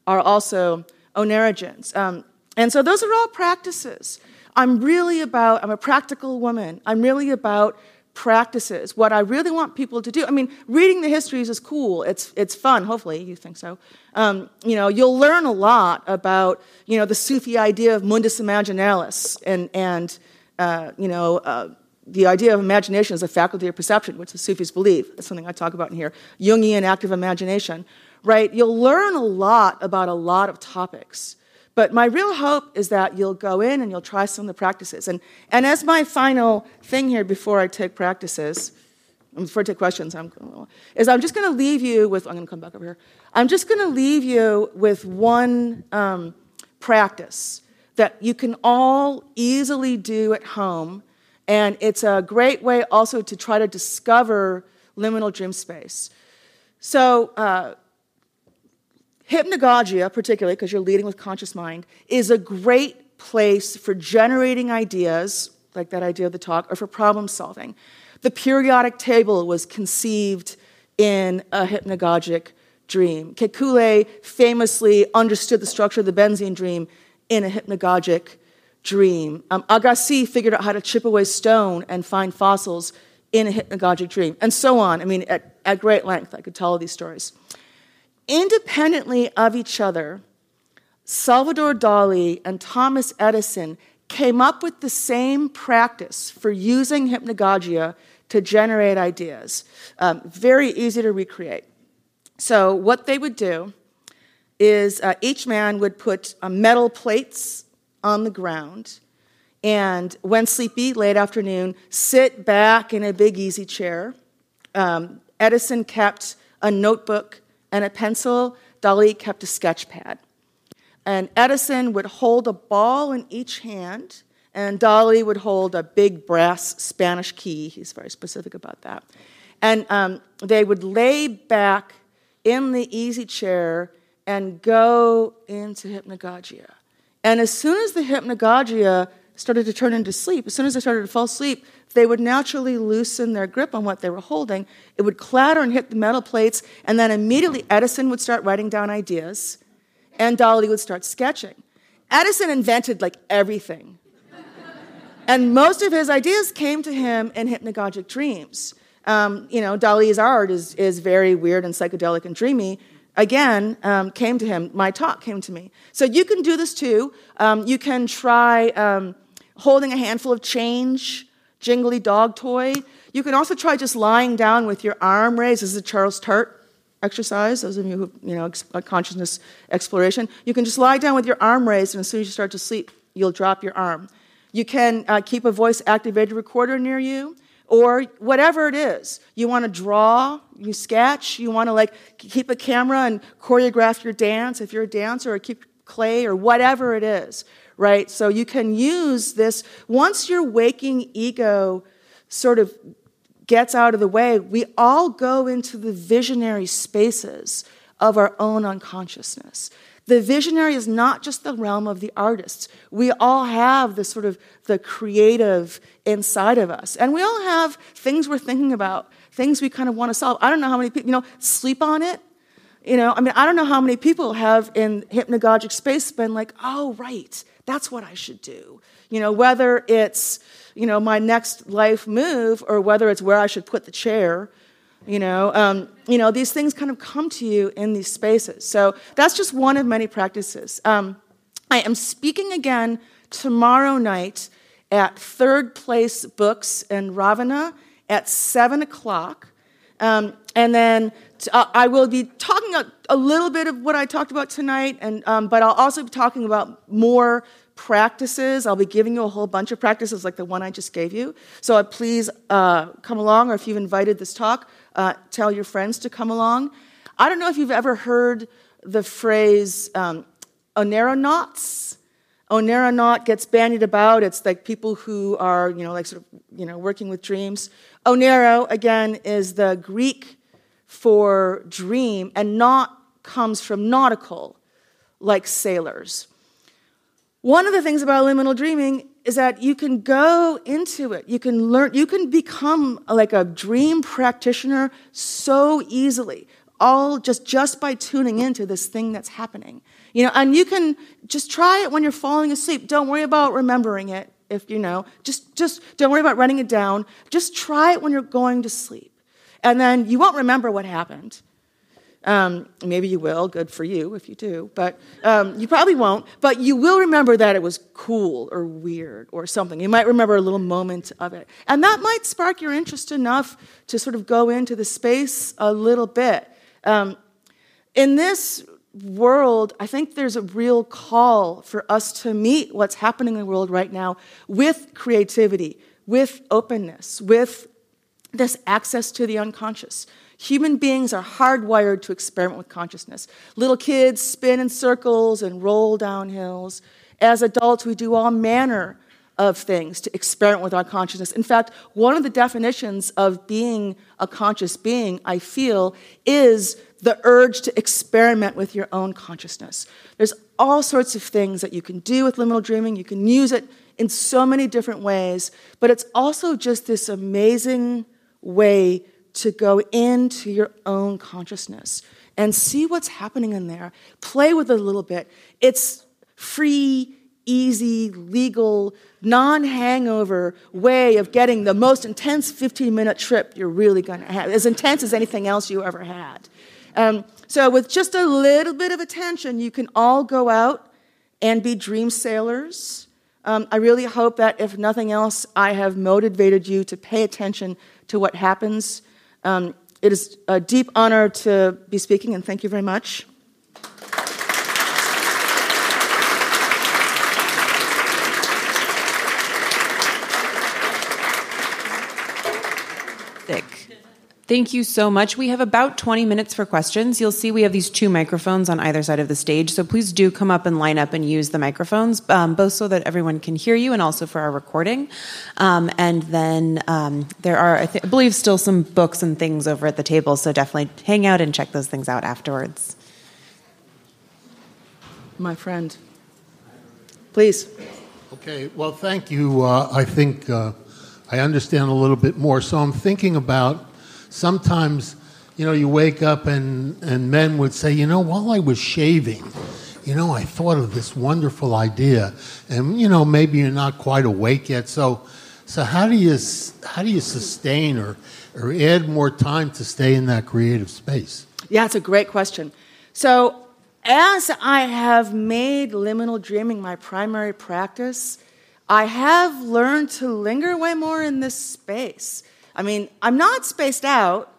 are also oneirogens. And so those are all practices. I'm a practical woman. I'm really about practices, what I really want people to do. Reading the histories is cool. It's fun. Hopefully, you think so. You'll learn a lot about the Sufi idea of mundus imaginalis and the idea of imagination as a faculty of perception, which the Sufis believe. That's something I talk about in here. Jungian active imagination, right? You'll learn a lot about a lot of topics. But my real hope is that you'll go in and you'll try some of the practices. And as my final thing here before I take practices, before I take questions, I'm just going to leave you with, I'm going to come back over here. I'm just going to leave you with one practice that you can all easily do at home. And it's a great way also to try to discover liminal dream space. So hypnagogia, particularly, because you're leading with conscious mind, is a great place for generating ideas, like that idea of the talk, or for problem solving. The periodic table was conceived in a hypnagogic dream. Kekule famously understood the structure of the benzene dream in a hypnagogic dream. Agassiz figured out how to chip away stone and find fossils in a hypnagogic dream, and so on. I mean, at great length, I could tell all these stories. Independently of each other, Salvador Dali and Thomas Edison came up with the same practice for using hypnagogia to generate ideas. Very easy to recreate. So what they would do is each man would put metal plates on the ground, and when sleepy, late afternoon, sit back in a big easy chair. Edison kept a notebook and a pencil. Dali kept a sketch pad. And Edison would hold a ball in each hand, and Dali would hold a big brass Spanish key. He's very specific about that. And they would lay back in the easy chair and go into hypnagogia. And as soon as the hypnagogia started to turn into sleep, as soon as they started to fall asleep, they would naturally loosen their grip on what they were holding. It would clatter and hit the metal plates, and then immediately Edison would start writing down ideas, and Dali would start sketching. Edison invented, like, everything. And most of his ideas came to him in hypnagogic dreams. Dali's art is very weird and psychedelic and dreamy. Again, came to him. My talk came to me. So you can do this too. You can try holding a handful of change, jingly dog toy. You can also try just lying down with your arm raised. This is a Charles Tart exercise, those of you who, consciousness exploration. You can just lie down with your arm raised, and as soon as you start to sleep, you'll drop your arm. You can keep a voice-activated recorder near you, or whatever it is. You want to draw, you sketch, you want to, keep a camera and choreograph your dance, if you're a dancer, or keep clay, or whatever it is, right? So you can use this. Once your waking ego sort of gets out of the way, we all go into the visionary spaces of our own unconsciousness. The visionary is not just the realm of the artists. We all have this sort of the creative inside of us. And we all have things we're thinking about, things we kind of want to solve. I don't know how many people, sleep on it. I don't know how many people have in hypnagogic space been like, oh, right, that's what I should do. Whether it's, my next life move, or whether it's where I should put the chair, these things kind of come to you in these spaces. So that's just one of many practices. I am speaking again tomorrow night at Third Place Books in Ravana at 7 o'clock. And then I will be talking a little bit of what I talked about tonight, but I'll also be talking about more practices. I'll be giving you a whole bunch of practices like the one I just gave you. So please come along, or if you've invited this talk, tell your friends to come along. I don't know if you've ever heard the phrase Oneironauts. Oneironaut gets bandied about. It's like people who are, working with dreams. Oneiro, again, is the Greek for dream, and naut comes from nautical, like sailors. One of the things about liminal dreaming is that you can go into it. You can learn. You can become like a dream practitioner so easily, all just by tuning into this thing that's happening. And you can just try it when you're falling asleep. Don't worry about remembering it. If just don't worry about writing it down. Just try it when you're going to sleep, and then you won't remember what happened. Maybe you will, good for you if you do, but you probably won't. But you will remember that it was cool or weird or something. You might remember a little moment of it. And that might spark your interest enough to sort of go into the space a little bit. In this world, I think there's a real call for us to meet what's happening in the world right now with creativity, with openness, with this access to the unconscious. Human beings are hardwired to experiment with consciousness. Little kids spin in circles and roll down hills. As adults, we do all manner of things to experiment with our consciousness. In fact, one of the definitions of being a conscious being, I feel, is the urge to experiment with your own consciousness. There's all sorts of things that you can do with liminal dreaming. You can use it in so many different ways, but it's also just this amazing way to go into your own consciousness and see what's happening in there. Play with it a little bit. It's free, easy, legal, non-hangover way of getting the most intense 15-minute trip you're really going to have, as intense as anything else you ever had. So with just a little bit of attention, you can all go out and be dream sailors. I really hope that, if nothing else, I have motivated you to pay attention to what happens. It is a deep honor to be speaking, and thank you very much. Thank you so much. We have about 20 minutes for questions. You'll see we have these two microphones on either side of the stage, so please do come up and line up and use the microphones, both so that everyone can hear you and also for our recording. And then there are, I believe, still some books and things over at the table, so definitely hang out and check those things out afterwards. My friend, please. Okay, well, thank you. I think I understand a little bit more, so I'm thinking about sometimes, you know, you wake up and men would say, you know, while I was shaving, you know, I thought of this wonderful idea, and you know, maybe you're not quite awake yet. So how do you sustain or add more time to stay in that creative space? Yeah, it's a great question. So as I have made liminal dreaming my primary practice, I have learned to linger way more in this space. I mean, I'm not spaced out,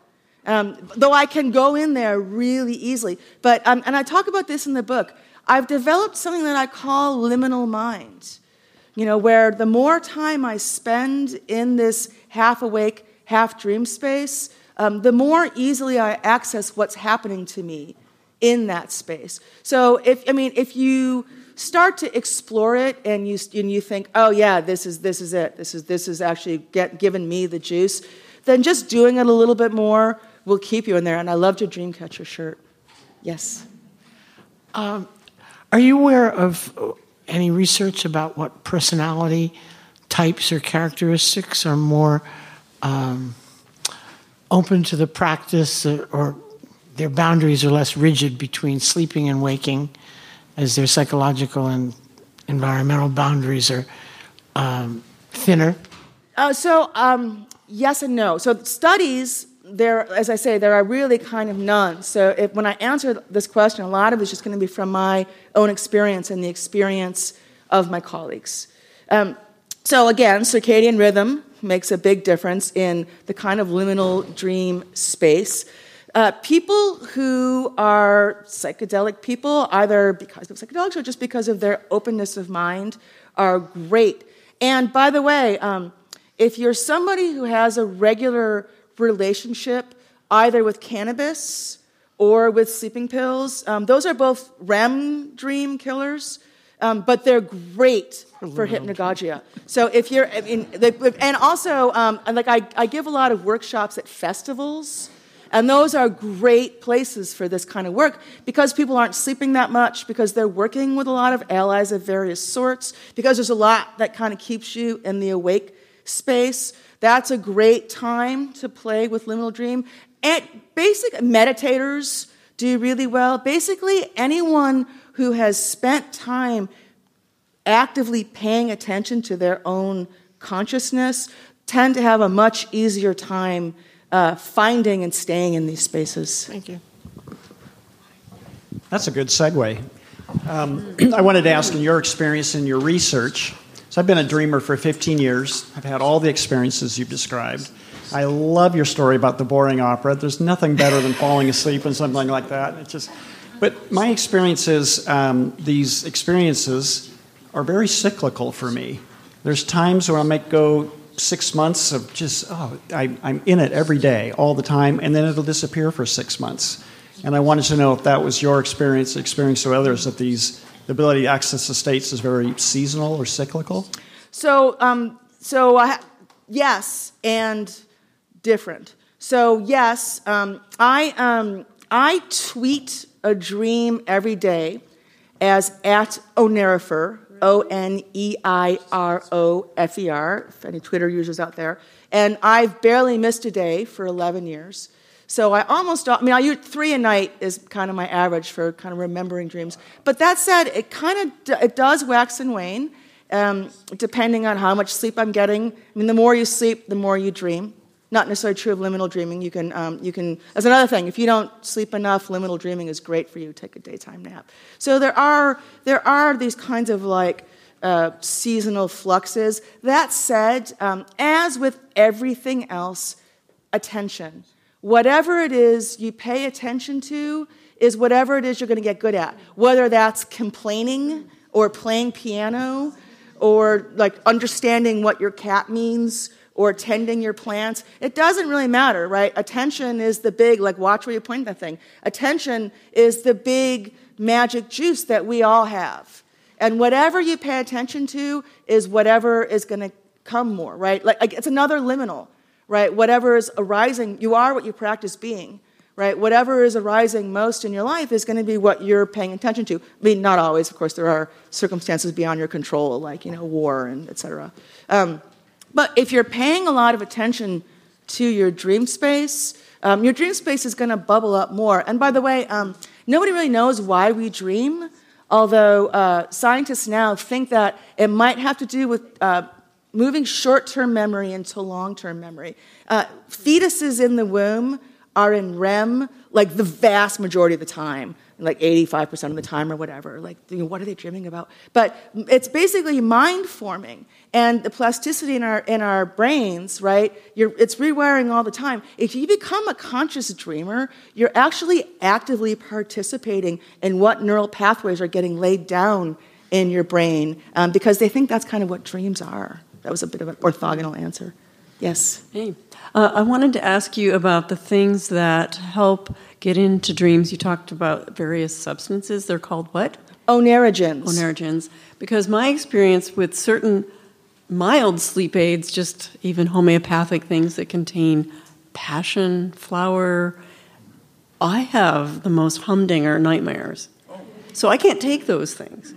though I can go in there really easily. But and I talk about this in the book. I've developed something that I call liminal mind, you know, where the more time I spend in this half-awake, half-dream space, the more easily I access what's happening to me in that space. So, if you start to explore it, and you think, oh yeah, this is it. This is actually given me the juice. Then just doing it a little bit more will keep you in there. And I loved your Dreamcatcher shirt. Yes. Are you aware of any research about what personality types or characteristics are more open to the practice, or their boundaries are less rigid between sleeping and waking, as their psychological and environmental boundaries are thinner? Yes and no. So studies, as I say, there are really kind of none. So when I answer this question, a lot of it's just going to be from my own experience and the experience of my colleagues. So again, circadian rhythm makes a big difference in the kind of liminal dream space. People who are psychedelic people, either because of psychedelics or just because of their openness of mind, are great. And by the way, if you're somebody who has a regular relationship either with cannabis or with sleeping pills, those are both REM dream killers, but they're great for hypnagogia. So if you're, and also, I give a lot of workshops at festivals. And those are great places for this kind of work because people aren't sleeping that much, because they're working with a lot of allies of various sorts, because there's a lot that kind of keeps you in the awake space. That's a great time to play with liminal dream. And basic meditators do really well. Basically, anyone who has spent time actively paying attention to their own consciousness tend to have a much easier time finding and staying in these spaces. Thank you. That's a good segue. I wanted to ask, in your experience and your research, so I've been a dreamer for 15 years. I've had all the experiences you've described. I love your story about the boring opera. There's nothing better than falling asleep in something like that. It's just But my experience is these experiences are very cyclical for me. There's times where I might go 6 months of just, oh, I'm in it every day, all the time, and then it'll disappear for 6 months. And I wanted to know if that was your experience, the experience of others, that these, the ability to access the states is very seasonal or cyclical? So yes, and different. So yes, I tweet a dream every day as at Oneirofer, Oneirofer, if any Twitter users out there. And I've barely missed a day for 11 years. So I use 3 a night is kind of my average for kind of remembering dreams. But that said, it does wax and wane, depending on how much sleep I'm getting. I mean, the more you sleep, the more you dream. Not necessarily true of liminal dreaming. You can. That's another thing. If you don't sleep enough, liminal dreaming is great for you. Take a daytime nap. So there are these kinds of seasonal fluxes. That said, as with everything else, attention. Whatever it is you pay attention to is whatever it is you're going to get good at. Whether that's complaining or playing piano, or understanding what your cat means, or tending your plants. It doesn't really matter, right? Attention is the big, watch where you point that thing. Attention is the big magic juice that we all have. And whatever you pay attention to is whatever is going to come more, right? It's another liminal, right? Whatever is arising, you are what you practice being, right? Whatever is arising most in your life is going to be what you're paying attention to. I mean, not always, of course, there are circumstances beyond your control, war and et cetera. But if you're paying a lot of attention to your dream space is going to bubble up more. And by the way, nobody really knows why we dream, although scientists now think that it might have to do with moving short-term memory into long-term memory. Fetuses in the womb are in REM the vast majority of the time. 85% of the time or whatever. What are they dreaming about? But it's basically mind forming, and the plasticity in our brains, right? It's rewiring all the time. If you become a conscious dreamer, you're actually actively participating in what neural pathways are getting laid down in your brain, because they think that's kind of what dreams are. That was a bit of an orthogonal answer. Yes. Hey, I wanted to ask you about the things that help get into dreams. You talked about various substances. They're called what? Oneirogens. Oneirogens. Because my experience with certain mild sleep aids, just even homeopathic things that contain passion flower, I have the most humdinger nightmares. So I can't take those things.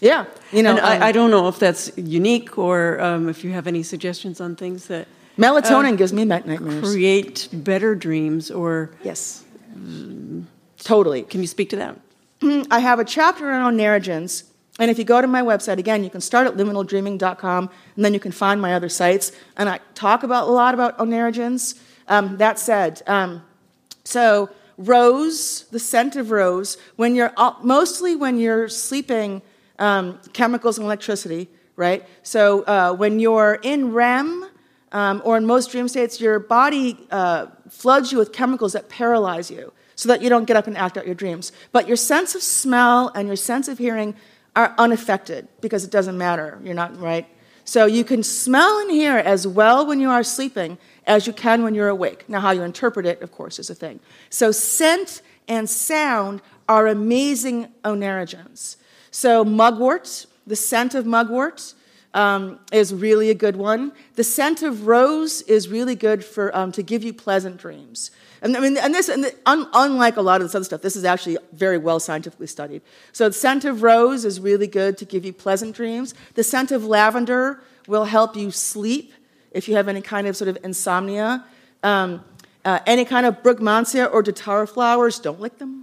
Yeah, and I don't know if that's unique or if you have any suggestions on things that melatonin gives me nightmares. Create better dreams or yes, totally. Can you speak to that? I have a chapter on oneirogens, and if you go to my website again, you can start at LiminalDreaming.com, and then you can find my other sites. And I talk a lot about oneirogens. That said, so rose, the scent of rose, when you're sleeping. Chemicals and electricity, right? So when you're in REM, or in most dream states, your body floods you with chemicals that paralyze you so that you don't get up and act out your dreams. But your sense of smell and your sense of hearing are unaffected because it doesn't matter. You're not, right? So you can smell and hear as well when you are sleeping as you can when you're awake. Now, how you interpret it, of course, is a thing. So scent and sound are amazing oneirogens. So mugwort, the scent of mugwort is really a good one. The scent of rose is really good for to give you pleasant dreams. Unlike a lot of this other stuff, this is actually very well scientifically studied. So the scent of rose is really good to give you pleasant dreams. The scent of lavender will help you sleep if you have any kind of sort of insomnia. Any kind of brugmansia or datura flowers, don't lick them.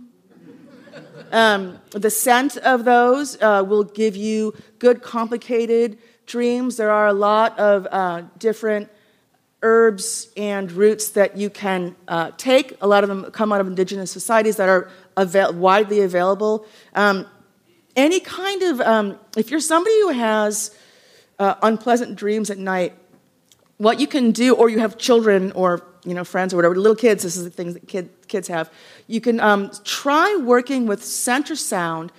The scent of those will give you good, complicated dreams. There are a lot of different herbs and roots that you can take. A lot of them come out of indigenous societies that are widely available. Any kind of, if you're somebody who has unpleasant dreams at night, what you can do, or you have children or friends or whatever, little kids, this is the things that kids have, you can try working with scent or sound.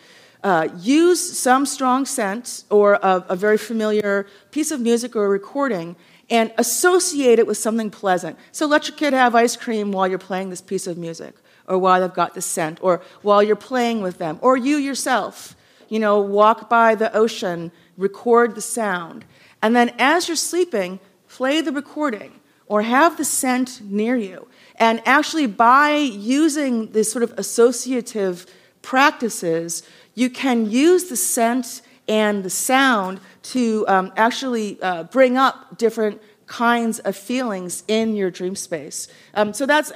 Use some strong scent or a very familiar piece of music or a recording and associate it with something pleasant. So let your kid have ice cream while you're playing this piece of music, or while they've got the scent, or while you're playing with them, or you yourself, walk by the ocean, record the sound. And then as you're sleeping, play the recording or have the scent near you. And actually by using this sort of associative practices, you can use the scent and the sound to bring up different kinds of feelings in your dream space. So that's,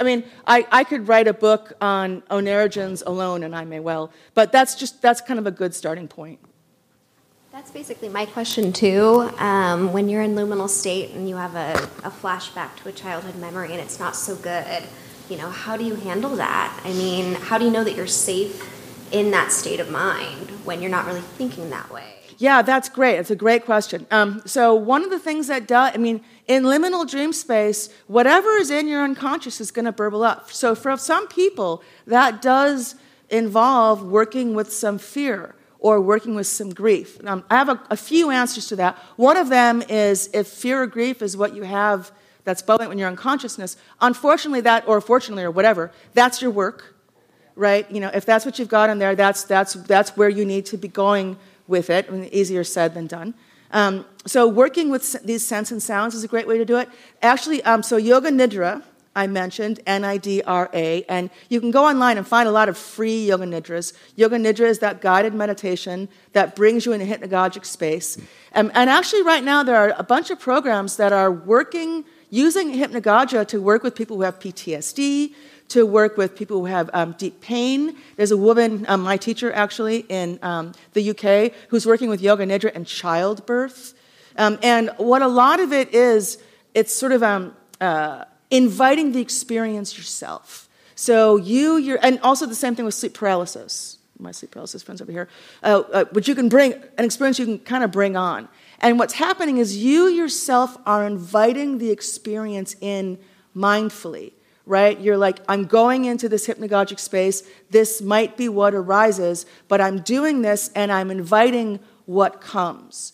I could write a book on Oneirogens alone, and I may well, but that's kind of a good starting point. That's basically my question, too. When you're in liminal state and you have a flashback to a childhood memory and it's not so good, how do you handle that? How do you know that you're safe in that state of mind when you're not really thinking that way? Yeah, that's great. It's a great question. So one of the things that does, in liminal dream space, whatever is in your unconscious is going to burble up. So for some people, that does involve working with some fear or working with some grief. I have a few answers to that. One of them is if fear or grief is what you have that's bubbling in your unconsciousness, unfortunately that, or fortunately or whatever, that's your work, right? If that's what you've got in there, that's where you need to be going with it. Easier said than done. So working with these scents and sounds is a great way to do it. Actually, so yoga nidra, I mentioned, N-I-D-R-A, and you can go online and find a lot of free yoga nidras. Yoga nidra is that guided meditation that brings you into hypnagogic space. And actually right now there are a bunch of programs that are working, using hypnagogia to work with people who have PTSD, to work with people who have deep pain. There's a woman, my teacher actually, in the UK, who's working with yoga nidra and childbirth. And what a lot of it is, it's sort of inviting the experience yourself. So and also the same thing with sleep paralysis. My sleep paralysis friends over here. But you can bring, an experience you can kind of bring on. And what's happening is you yourself are inviting the experience in mindfully. Right? You're like, I'm going into this hypnagogic space. This might be what arises, but I'm doing this and I'm inviting what comes.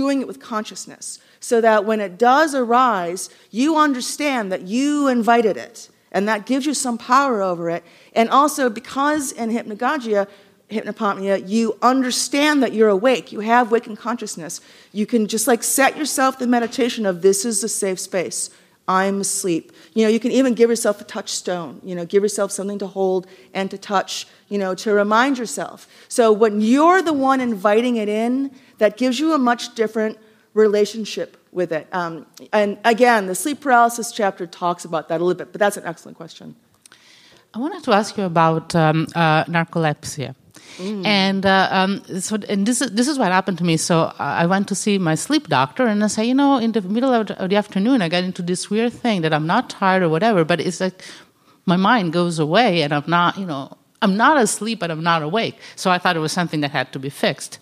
Doing it with consciousness so that when it does arise, you understand that you invited it. And that gives you some power over it. And also because in hypnagogia, hypnopompia, you understand that you're awake. You have waking consciousness. You can just set yourself the meditation of this is a safe space. I'm asleep. You can even give yourself a touchstone, give yourself something to hold and to touch, to remind yourself. So when you're the one inviting it in, that gives you a much different relationship with it. And again, the sleep paralysis chapter talks about that a little bit, but that's an excellent question. I wanted to ask you about narcolepsy. Mm. And this is what happened to me. So I went to see my sleep doctor, and I say, in the middle of the afternoon, I got into this weird thing that I'm not tired or whatever, but it's like my mind goes away, and I'm not, I'm not asleep, but I'm not awake. So I thought it was something that had to be fixed.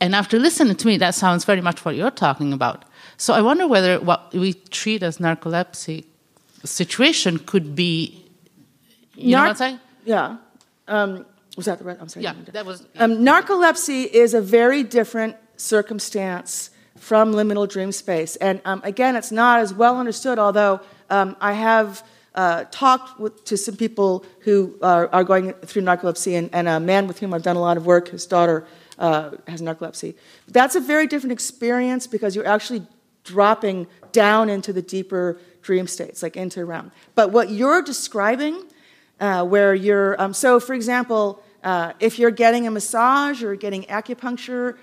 And after listening to me, that sounds very much what you're talking about. So I wonder whether what we treat as narcolepsy situation could be, know what I'm saying? Yeah. Was that the right? I'm sorry. Yeah, that was. Narcolepsy is a very different circumstance from liminal dream space, and again, it's not as well understood. Although I have talked to some people who are going through narcolepsy, and a man with whom I've done a lot of work, his daughter has narcolepsy. That's a very different experience because you're actually dropping down into the deeper dream states, like into REM. But what you're describing. Where you're, so for example, if you're getting a massage or getting acupuncture,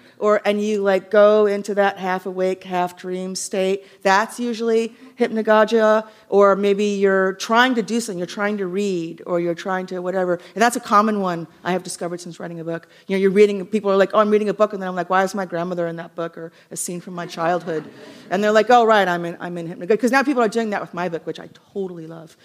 and you go into that half awake, half dream state, that's usually hypnagogia, or maybe you're trying to do something, you're trying to read, or you're trying to whatever, and that's a common one I have discovered since writing a book. You're reading, people are like, oh, I'm reading a book, and then I'm like, why is my grandmother in that book, or a scene from my childhood? And they're like, oh, right, I'm in hypnagogia, because now people are doing that with my book, which I totally love.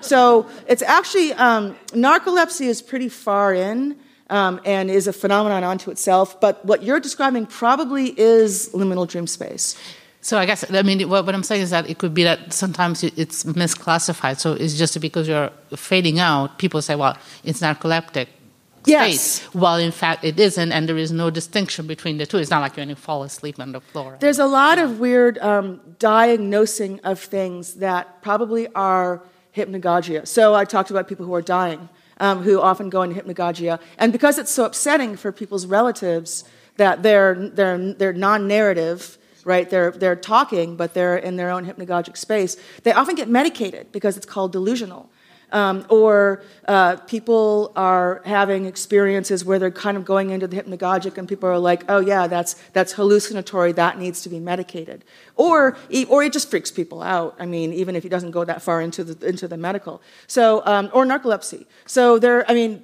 So it's actually, narcolepsy is pretty far in, and is a phenomenon unto itself, but what you're describing probably is liminal dream space. So I guess, I mean, what I'm saying is that it could be that sometimes it's misclassified. So it's just because you're fading out, people say, well, it's narcoleptic. Yes. State, while in fact it isn't, and there is no distinction between the two. It's not like you're going to fall asleep on the floor. There's a lot of weird diagnosing of things that probably are hypnagogia. So I talked about people who are dying, who often go into hypnagogia. And because it's so upsetting for people's relatives that they're non-narrative, right? They're talking, but they're in their own hypnagogic space. They often get medicated because it's called delusional. Or people are having experiences where they're kind of going into the hypnagogic, and people are like, "Oh yeah, that's hallucinatory. That needs to be medicated." Or it just freaks people out. I mean, even if it doesn't go that far into the medical. So or narcolepsy. So there. I mean,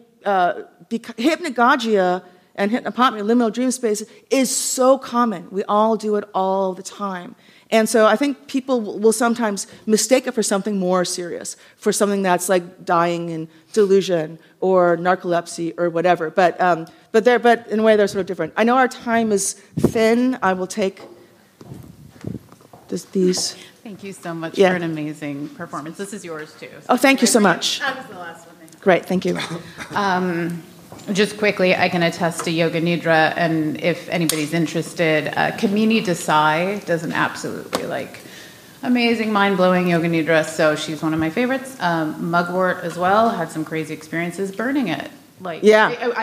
hypnagogia and hypnopompia, liminal dream space, is so common. We all do it all the time. And so I think people will sometimes mistake it for something more serious, for something that's like dying in delusion or narcolepsy or whatever. But in a way they're sort of different. I know our time is thin. I will take these. Thank you so much for an amazing performance. This is yours too. So thank you so much. That was the last one. Great, thank you. Just quickly, I can attest to Yoga Nidra, and if anybody's interested, Kamini Desai does an absolutely amazing, mind-blowing Yoga Nidra, so she's one of my favorites. Mugwort as well, had some crazy experiences burning it. I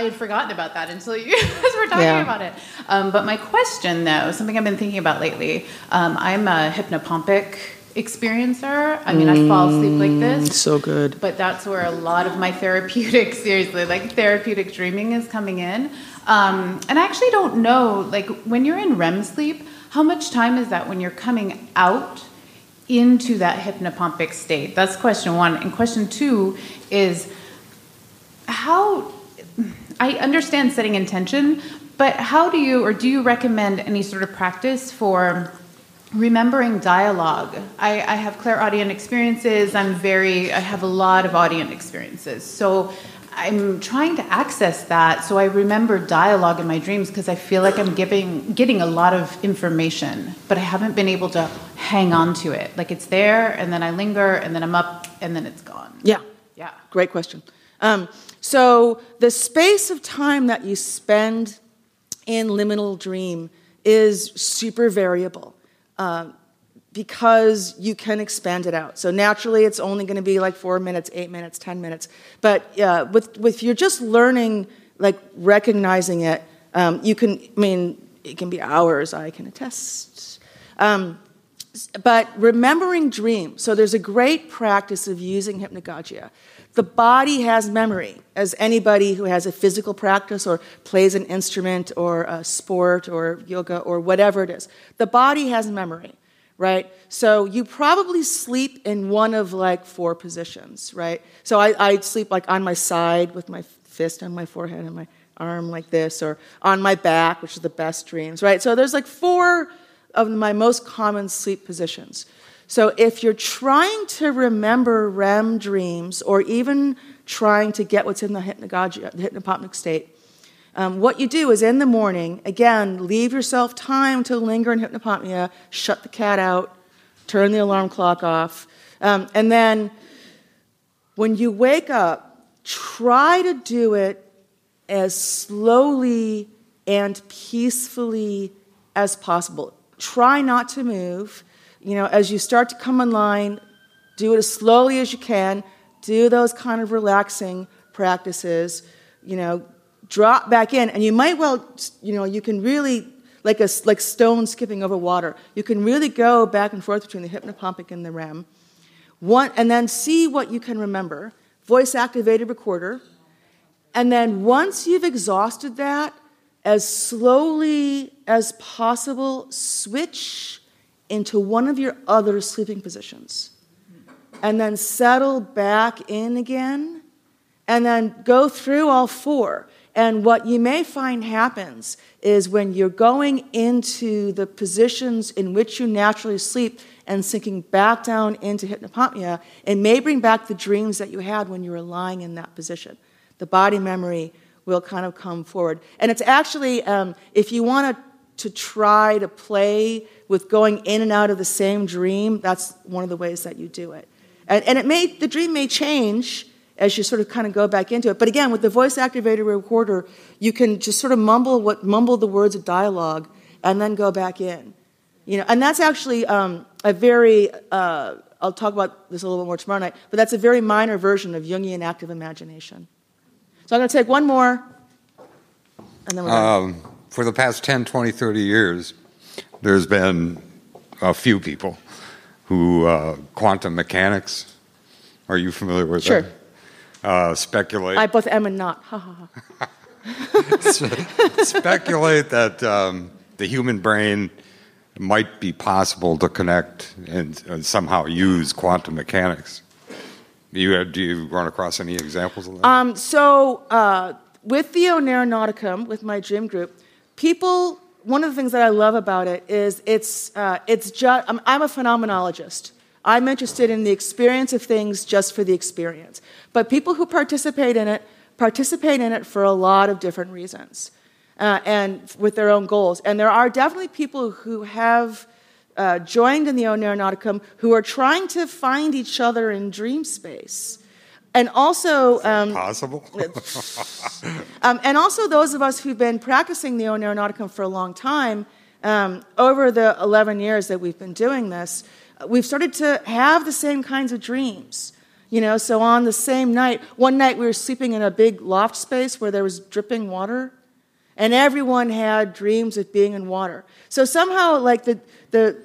had forgotten about that until you guys were talking about it. But my question, though, something I've been thinking about lately, I'm a hypnopompic experiencer. I mean, I fall asleep like this. So good. But that's where a lot of my therapeutic dreaming is coming in. And I actually don't know, when you're in REM sleep, how much time is that when you're coming out into that hypnopompic state? That's question one. And question two is how, I understand setting intention, but how do you recommend any sort of practice for remembering dialogue? I have clairaudient experiences. I have a lot of audient experiences. So I'm trying to access that so I remember dialogue in my dreams, because I feel like I'm getting a lot of information, but I haven't been able to hang on to it. It's there, and then I linger, and then I'm up, and then it's gone. Yeah. Yeah. Great question. So the space of time that you spend in liminal dream is super variable. Because you can expand it out. So naturally, it's only going to be 4 minutes, 8 minutes, 10 minutes. But with you're just learning, recognizing it, you can. I mean, it can be hours. I can attest. But remembering dreams. So there's a great practice of using hypnagogia. The body has memory, as anybody who has a physical practice or plays an instrument or a sport or yoga or whatever it is. The body has memory, right? So you probably sleep in one of 4 positions, right? So I'd sleep on my side with my fist on my forehead and my arm like this, or on my back, which is the best dreams, right? So there's 4 of my most common sleep positions. So if you're trying to remember REM dreams, or even trying to get what's in the hypnopompic state, what you do is in the morning, again, leave yourself time to linger in hypnopompia, shut the cat out, turn the alarm clock off, and then when you wake up, try to do it as slowly and peacefully as possible. Try not to move. As you start to come online, do it as slowly as you can. Do those kind of relaxing practices. Drop back in, and you might you can really like stones skipping over water. You can really go back and forth between the hypnopompic and the REM. And then see what you can remember. Voice activated recorder, and then once you've exhausted that, as slowly as possible, switch into one of your other sleeping positions, and then settle back in again, and then go through all 4. And what you may find happens is when you're going into the positions in which you naturally sleep and sinking back down into hypnopompia, it may bring back the dreams that you had when you were lying in that position. The body memory will kind of come forward. And it's actually, if you want to to try to play with going in and out of the same dream, that's one of the ways that you do it. And it may, the dream may change as you sort of kind of go back into it. But again, with the voice-activated recorder, you can just sort of mumble the words of dialogue and then go back in. You know, and that's actually a very, I'll talk about this a little bit more tomorrow night, but that's a very minor version of Jungian active imagination. So I'm going to take one more, and then we're done. For the past 10, 20, 30 years, there's been a few people who, quantum mechanics, are you familiar with that? Sure. Speculate. I both am and not. Ha, ha, ha. Speculate that the human brain might be possible to connect and somehow use quantum mechanics. Do you run across any examples of that? With the Oneironauticum, with my dream group, people, one of the things that I love about it is it's just, I'm a phenomenologist. I'm interested in the experience of things just for the experience. But people who participate in it for a lot of different reasons and with their own goals. And there are definitely people who have joined in the Oneironauticum who are trying to find each other in dream space. And also, is that possible? And also those of us who've been practicing the Oneironauticum for a long time, over the 11 years that we've been doing this, we've started to have the same kinds of dreams, you know. So on the same night, one night we were sleeping in a big loft space where there was dripping water, and everyone had dreams of being in water. So somehow, like the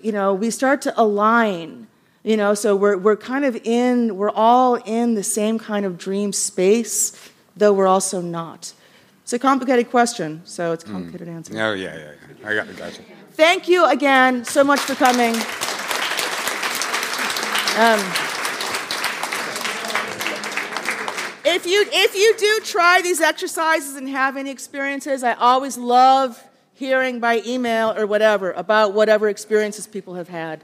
you know, we start to align, you know. So we're kind of in, we're all in the same kind of dream space, though we're also not. It's a complicated question, so it's a complicated answer. Oh yeah. I got you. Thank you again so much for coming. If you do try these exercises and have any experiences, I always love hearing by email or whatever about whatever experiences people have had.